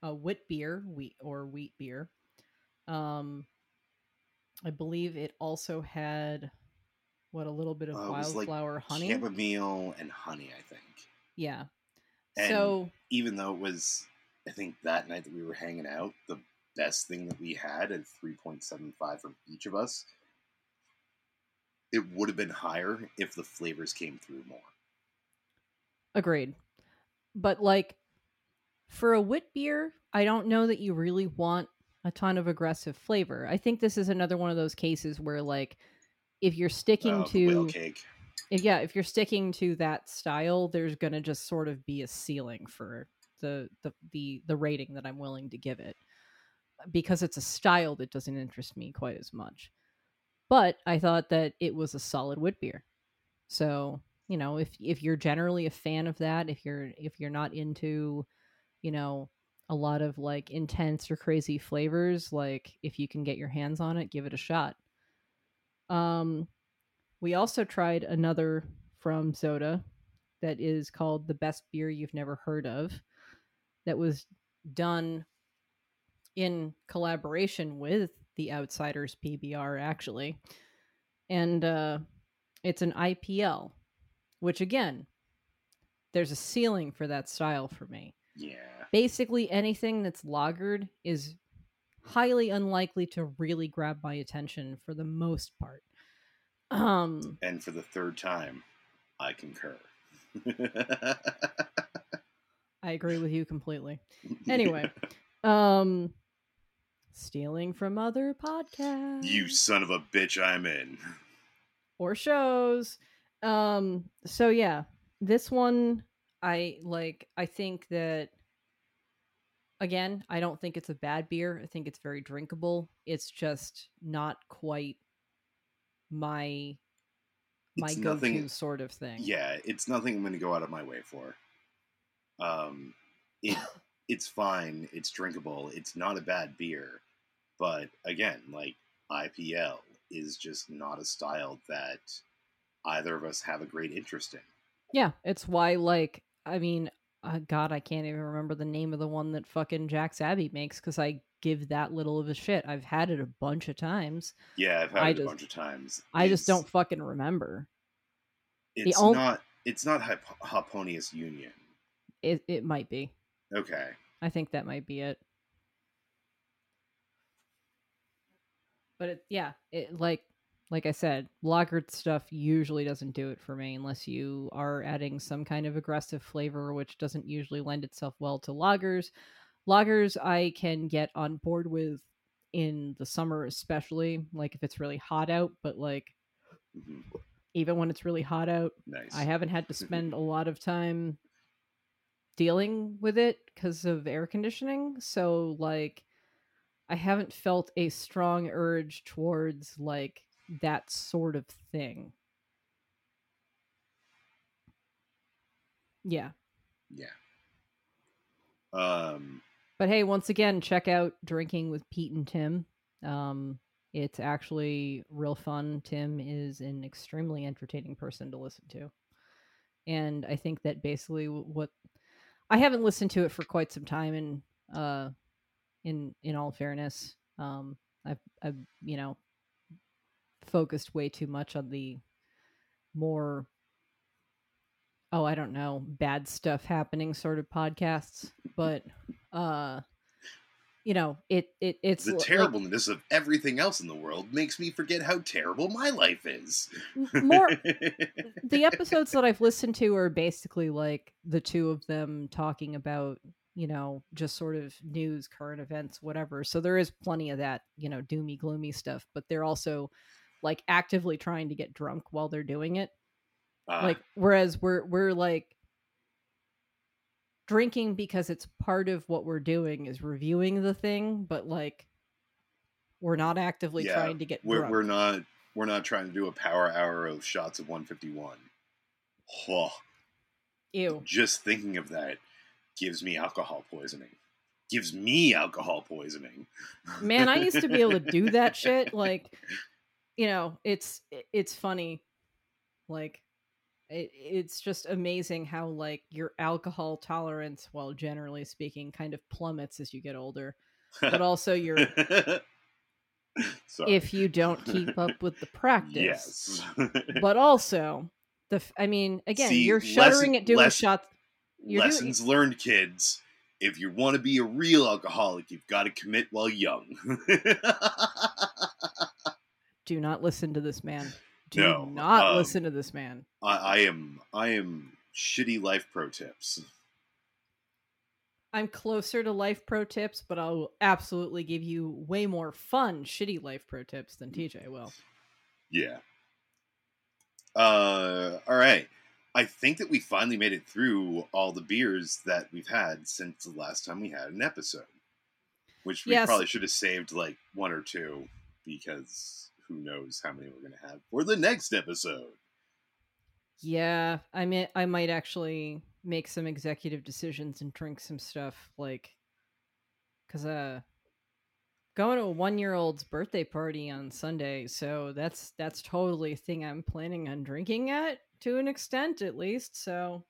a wit beer, wheat or wheat beer. Um, I believe it also had what a little bit of uh, wildflower like honey, chamomile and honey, I think. Yeah. And so even though it was, I think that night that we were hanging out, the best thing that we had at three point seven five from each of us, it would have been higher if the flavors came through more. Agreed. But, like, for a wit beer, I don't know that you really want a ton of aggressive flavor. I think this is another one of those cases where, like, if you're sticking oh, to... whale cake. If, yeah, if you're sticking to that style, there's going to just sort of be a ceiling for the, the, the, the rating that I'm willing to give it. Because it's a style that doesn't interest me quite as much. But I thought that it was a solid wit beer. So... You know, if if you're generally a fan of that, if you're if you're not into, you know, a lot of like intense or crazy flavors, like if you can get your hands on it, give it a shot. Um, we also tried another from Zoda that is called The Best Beer You've Never Heard Of, that was done in collaboration with the Outsiders P B R, actually. And uh, it's an I P L. Which, again, there's a ceiling for that style for me. Yeah. Basically, anything that's lagered is highly unlikely to really grab my attention for the most part. Um, and for the third time, I concur. I agree with you completely. Anyway, um, stealing from other podcasts. You son of a bitch, I'm in. Or shows. Um, so yeah, this one, I like, I think that, again, I don't think it's a bad beer. I think it's very drinkable. It's just not quite my, my it's go-to nothing, sort of thing. Yeah. It's nothing I'm going to go out of my way for. Um, it, it's fine. It's drinkable. It's not a bad beer, but again, like I P L is just not a style that either of us have a great interest in. Yeah, it's why, like, I mean, uh, God, I can't even remember the name of the one that fucking Jack's Abbey makes because I give that little of a shit. I've had it a bunch of times. Yeah, I've had I it just, a bunch of times. I it's, just don't fucking remember. It's the not. Only... It's not Hoponius Union. It it might be. Okay. I think that might be it. But it, yeah, it like. Like I said, lagered stuff usually doesn't do it for me unless you are adding some kind of aggressive flavor, which doesn't usually lend itself well to lagers. Lagers I can get on board with in the summer, especially, like if it's really hot out, but like even when it's really hot out. Nice. I haven't had to spend a lot of time dealing with it because of air conditioning. So like, I haven't felt a strong urge towards like that sort of thing. Yeah. Yeah. Um, but hey, once again, check out Drinking with Pete and Tim. Um, it's actually real fun. Tim is an extremely entertaining person to listen to. And I think that basically what I haven't listened to it for quite some time. And, uh, in, in all fairness, um, I've, I've, you know, focused way too much on the more, oh, I don't know, bad stuff happening sort of podcasts, but, uh, you know, it, it it's the terribleness like, of everything else in the world makes me forget how terrible my life is. More the episodes that I've listened to are basically like the two of them talking about, you know, just sort of news, current events, whatever. So there is plenty of that, you know, doomy, gloomy stuff, but they're also like actively trying to get drunk while they're doing it. Like, whereas we're, we're like drinking because it's part of what we're doing is reviewing the thing, but like, we're not actively yeah, trying to get we're, drunk. We're not, we're not trying to do a power hour of shots of one fifty-one. Oh, ew. Just thinking of that gives me alcohol poisoning. Gives me alcohol poisoning. Man, I used to be able to do that shit. Like, you know, it's, it's funny. Like, it's just amazing how like your alcohol tolerance, while generally speaking, kind of plummets as you get older, but also your if you don't keep up with the practice. Yes. But also the I mean, again, See, you're shuddering lesson, at doing lesson, shots. You're lessons doing... learned, kids. If you want to be a real alcoholic, you've got to commit while young. Do not listen to this man. Do no, not um, listen to this man. I, I am I am shitty life pro tips. I'm closer to life pro tips, but I'll absolutely give you way more fun shitty life pro tips than T J will. Yeah. Uh, all right. I think that we finally made it through all the beers that we've had since the last time we had an episode. Which we yes. probably should have saved like one or two, because who knows how many we're going to have for the next episode. Yeah, I mean, I might actually make some executive decisions and drink some stuff, like, because uh, going to a one-year-old's birthday party on Sunday, so that's that's totally a thing I'm planning on drinking at, to an extent, at least, so...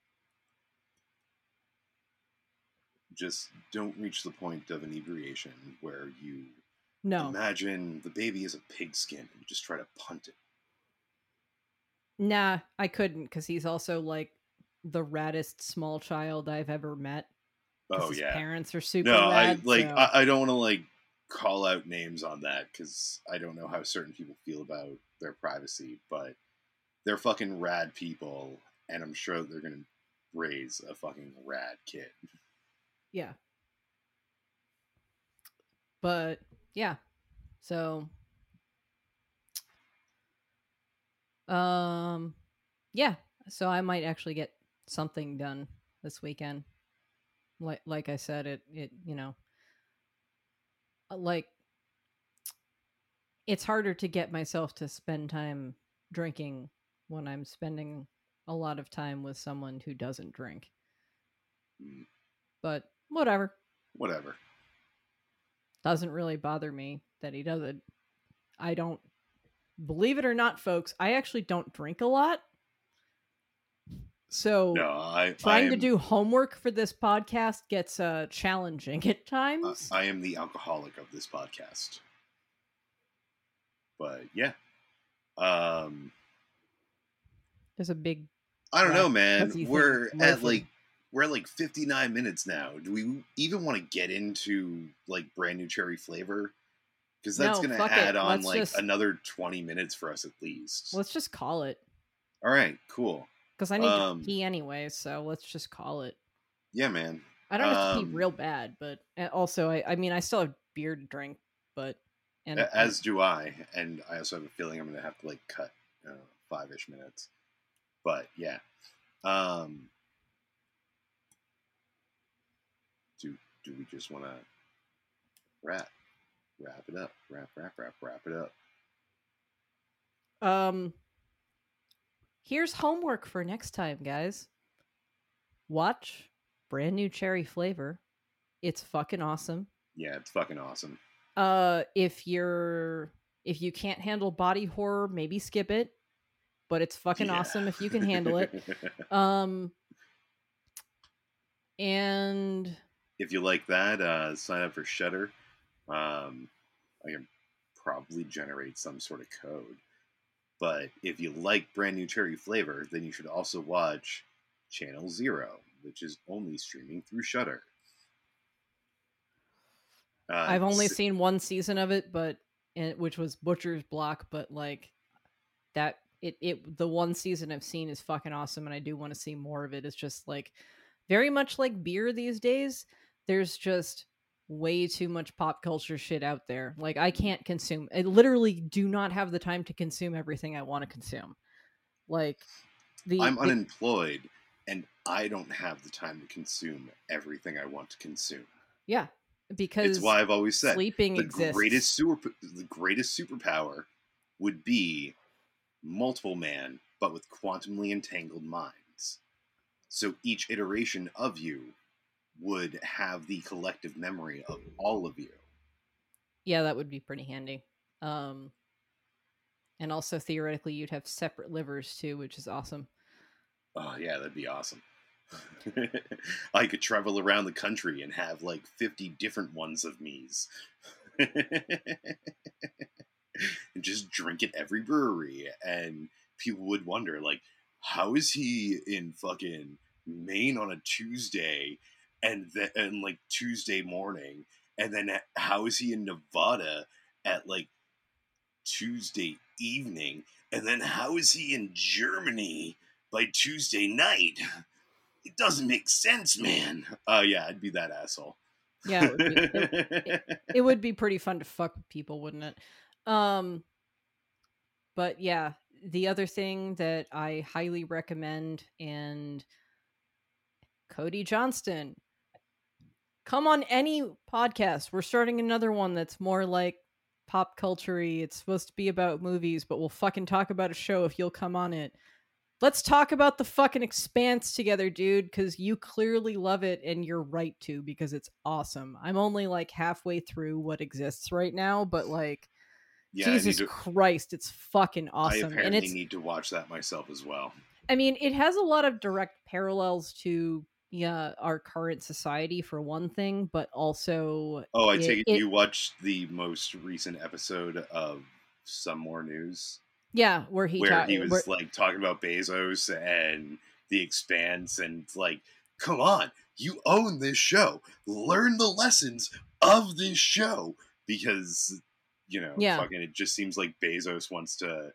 Just don't reach the point of inebriation where you... No. Imagine the baby is a pigskin and you just try to punt it. Nah, I couldn't, because he's also like the raddest small child I've ever met. Oh, his yeah. His parents are super no, rad. I, like, so... I, I don't want to like call out names on that, because I don't know how certain people feel about their privacy, but they're fucking rad people, and I'm sure they're going to raise a fucking rad kid. Yeah. But... Yeah, so, um, yeah, so I might actually get something done this weekend. Like, like I said, it, it, you know, like, it's harder to get myself to spend time drinking when I'm spending a lot of time with someone who doesn't drink. But whatever. Whatever. Doesn't really bother me that he does it. I don't, believe it or not, folks, I actually don't drink a lot. So no, I, trying I am, to do homework for this podcast gets uh, challenging at times. Uh, I am the alcoholic of this podcast. But yeah. Um, There's a big... I don't know, man. We're at like... We're at like fifty-nine minutes now. Do we even want to get into like Brand New Cherry Flavor? Because that's no, going to add it. on Let's like just... another twenty minutes for us at least. Let's just call it. All right, cool. Because I need um, to pee anyway, so let's just call it. Yeah, man. I don't have um, to pee real bad, but also, I, I mean, I still have beer to drink, but... and As do I, and I also have a feeling I'm going to have to like cut uh, five-ish minutes. But, yeah. Um, do, do we just want to wrap? Wrap it up. Wrap, wrap, wrap, wrap it up. Um, here's homework for next time, guys. Watch Brand New Cherry Flavor. It's fucking awesome. Yeah, it's fucking awesome. Uh, if you're if you can't handle body horror, maybe skip it. But it's fucking yeah. awesome if you can handle it. Um, and if you like that, uh, sign up for Shudder. Um, I can probably generate some sort of code. But if you like Brand New Cherry Flavor, then you should also watch Channel Zero, which is only streaming through Shudder. Uh, I've only so- seen one season of it, but and, which was Butcher's Block. But like that, it it the one season I've seen is fucking awesome, and I do want to see more of it. It's just like very much like beer these days. There's just way too much pop culture shit out there. Like I can't consume. I literally do not have the time to consume everything I want to consume. Like the I'm unemployed, the, and I don't have the time to consume everything I want to consume. Yeah. Because it's why I've always said sleeping the exists. greatest super the greatest superpower would be multiple man, but with quantumly entangled minds. So each iteration of you would have the collective memory of all of you. Yeah, that would be pretty handy. Um, and also theoretically, you'd have separate livers too, which is awesome. Oh yeah, that'd be awesome. I could travel around the country and have like fifty different ones of me's and just drink at every brewery, and people would wonder like, how is he in fucking Maine on a Tuesday and then and like Tuesday morning, and then how is he in Nevada at like Tuesday evening, and then how is he in Germany by Tuesday night? It doesn't make sense, man. Oh, uh, yeah, I'd be that asshole. Yeah, it would be, it, it, it would be pretty fun to fuck with people, wouldn't it? Um, but yeah, the other thing that I highly recommend, and Cody Johnston, come on any podcast. We're starting another one that's more like pop culture-y. It's supposed to be about movies, but we'll fucking talk about a show if you'll come on it. Let's talk about the fucking Expanse together, dude, because you clearly love it, and you're right to, because it's awesome. I'm only like halfway through what exists right now, but like, yeah, Jesus to... Christ, it's fucking awesome. I apparently and it's... need to watch that myself as well. I mean, it has a lot of direct parallels to yeah our current society for one thing, but also oh, I it, take it, it you watched the most recent episode of Some More News. Yeah, where he where ta- he was where... like talking about Bezos and The Expanse, and like, come on, you own this show. Learn the lessons of this show, because you know, yeah. fucking, it just seems like Bezos wants to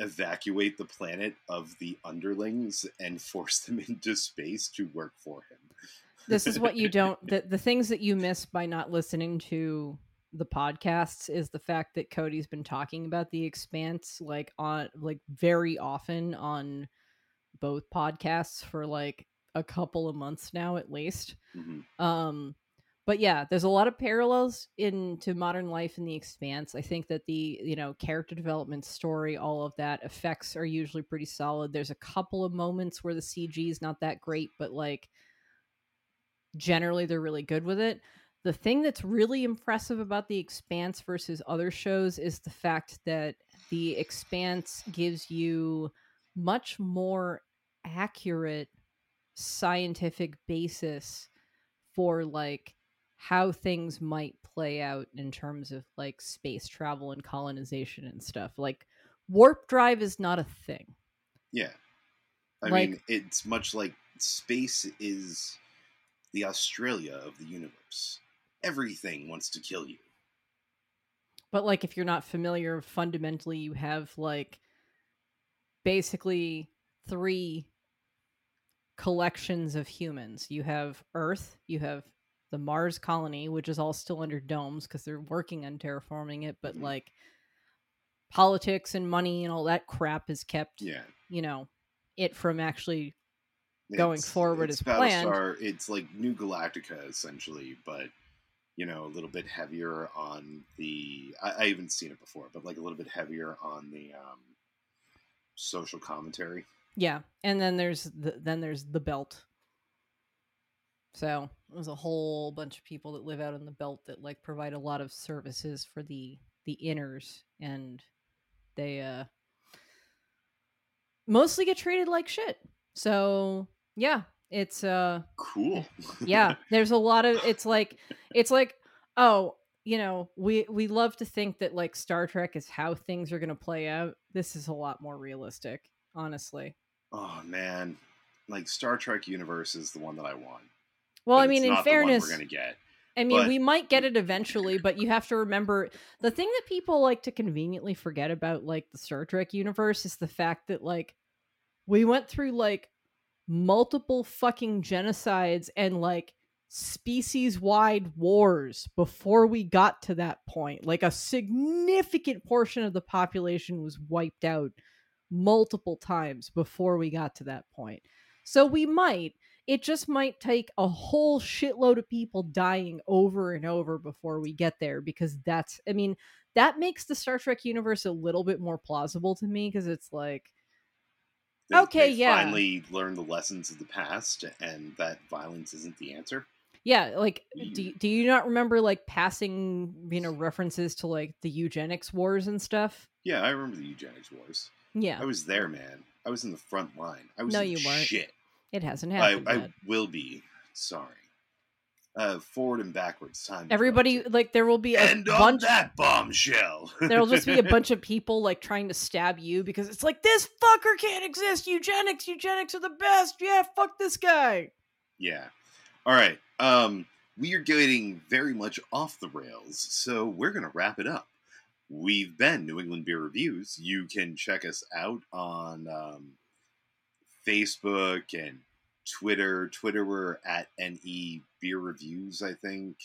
evacuate the planet of the underlings and force them into space to work for him. This is what you don't. The, the things that you miss by not listening to the podcasts is the fact that Cody's been talking about The Expanse like on like very often on both podcasts for like a couple of months now at least. Mm-hmm. Um, but yeah, there's a lot of parallels in to modern life in The Expanse. I think that the, you know, character development, story, all of that, effects are usually pretty solid. There's a couple of moments where the C G is not that great, but like generally they're really good with it. The thing that's really impressive about The Expanse versus other shows is the fact that The Expanse gives you much more accurate scientific basis for like how things might play out in terms of like space travel and colonization and stuff. Like warp drive is not a thing. Yeah. I like, mean, it's much like space is the Australia of the universe. Everything wants to kill you. But like, if you're not familiar, fundamentally you have like basically three collections of humans. You have Earth, you have the Mars colony, which is all still under domes because they're working on terraforming it, but mm-hmm. like politics and money and all that crap has kept, yeah. you know, it from actually going it's, forward it's as planned. Battlestar, it's like New Galactica, essentially, but, you know, a little bit heavier on the... I, I haven't seen it before, but like a little bit heavier on the um, social commentary. Yeah, and then there's the, then there's the Belt. So there's a whole bunch of people that live out in the Belt that like provide a lot of services for the the inners, and they uh, mostly get treated like shit. So yeah, it's uh cool. Yeah, there's a lot of it's like it's like oh you know we we love to think that like Star Trek is how things are gonna play out. This is a lot more realistic, honestly. Oh man, like Star Trek universe is the one that I want. Well, but I mean, in fairness, we're gonna get. I mean, but... we might get it eventually, but you have to remember the thing that people like to conveniently forget about, like the Star Trek universe, is the fact that like we went through like multiple fucking genocides and like species-wide wars before we got to that point. Like a significant portion of the population was wiped out multiple times before we got to that point. So we might. It just might take a whole shitload of people dying over and over before we get there, because that's, I mean, that makes the Star Trek universe a little bit more plausible to me, because it's like, they, okay, they yeah. finally learn the lessons of the past, and that violence isn't the answer. Yeah, like, do, do you not remember, like, passing, you know, references to, like, the eugenics wars and stuff? Yeah, I remember the eugenics wars. Yeah. I was there, man. I was in the front line. I was no, in you weren't. Shit. It hasn't happened. I, I will be sorry. Uh, forward and backwards time. Everybody, backwards. Like there will be a End bunch on that bombshell. There'll just be a bunch of people like trying to stab you because it's like this fucker can't exist. Eugenics, eugenics are the best. Yeah, fuck this guy. Yeah. All right. Um, we are getting very much off the rails, so we're gonna wrap it up. We've been New England Beer Reviews. You can check us out on um, Facebook and Twitter. Twitter, we're at N E Beer Reviews, I think.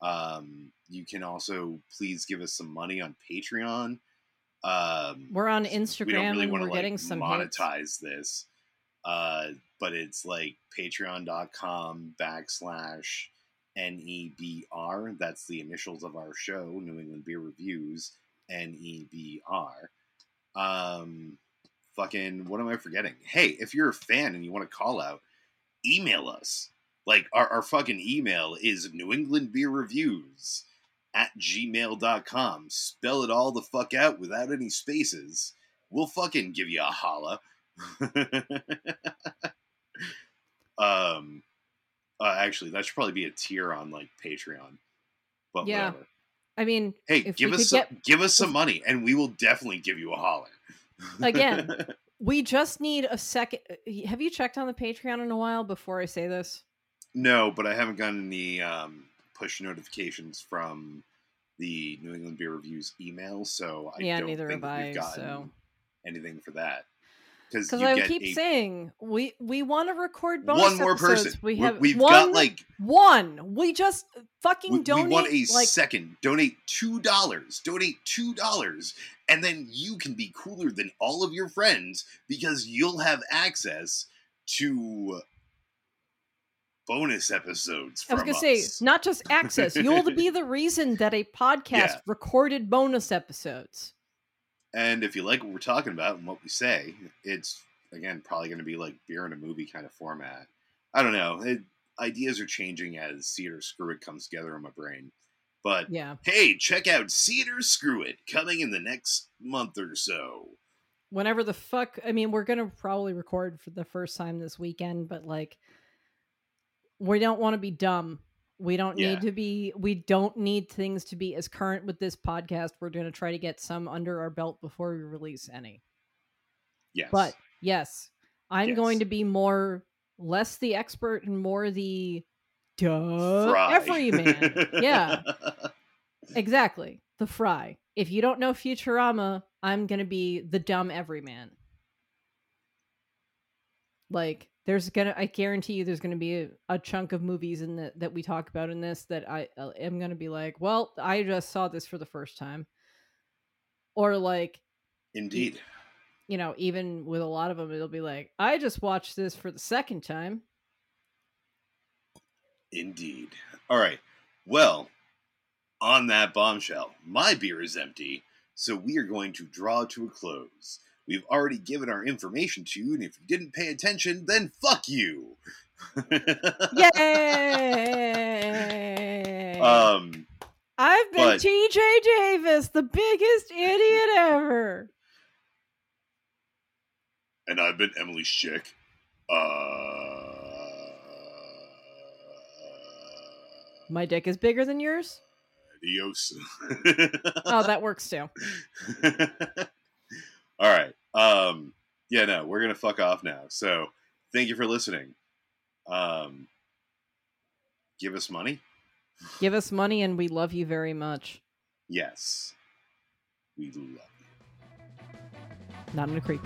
Um, you can also please give us some money on Patreon. Um, we're on Instagram. We don't really want to like, monetize hits. this, uh, but it's like patreon.com backslash N E B R. That's the initials of our show, New England Beer Reviews, N E B R. Um, fucking, what am I forgetting? Hey, if you're a fan and you want to call out, email us. Like, our, our fucking email is newenglandbeerreviews at gmail dot com. Spell it all the fuck out without any spaces. We'll fucking give you a holla. um... Uh, actually, that should probably be a tier on like Patreon, but yeah. whatever. I mean, hey, give us some, get... give us some money, and we will definitely give you a holler. Again, we just need a second. Have you checked on the Patreon in a while? Before I say this, no, but I haven't gotten the um, push notifications from the New England Beer Reviews email, so I yeah, don't neither think have we've I, gotten so. anything for that. Because I keep a... saying we we want to record bonus one more episodes. person. We have we've one, got like one. We just fucking we, donate. We want a like... second. Donate two dollars. Donate two dollars, and then you can be cooler than all of your friends because you'll have access to bonus episodes. From I was gonna us. say not just access. You'll be the reason that a podcast yeah. recorded bonus episodes. And if you like what we're talking about and what we say, it's, again, probably going to be like beer in a movie kind of format. I don't know. It, ideas are changing as Cedar Screw It comes together in my brain. But, yeah. hey, check out Cedar Screw It coming in the next month or so. Whenever the fuck... I mean, we're going to probably record for the first time this weekend, but, like, we don't want to be dumb. We don't yeah. need to be, we don't need things to be as current with this podcast. We're going to try to get some under our belt before we release any. Yes. But yes, I'm yes. going to be more, less the expert and more the duh, fry. everyman. yeah, exactly. The fry. If you don't know Futurama, I'm going to be the dumb everyman. Like, There's gonna, I guarantee you, there's gonna be a, a chunk of movies in the, that we talk about in this that I am gonna be like, well, I just saw this for the first time, Or like, indeed, you know, even with a lot of them, it'll be like, I just watched this for the second time. Indeed. All right. Well, on that bombshell, my beer is empty, so we are going to draw to a close. We've already given our information to you, and if you didn't pay attention, then fuck you. Yay! um, I've been but... T J Davis, the biggest idiot ever. And I've been Emily Schick. Uh... My dick is bigger than yours? Adios. Oh, that works too. All right. Um, yeah, no, we're going to fuck off now. So thank you for listening. Um, give us money. Give us money, and we love you very much. Yes. We love you. Not in a creep.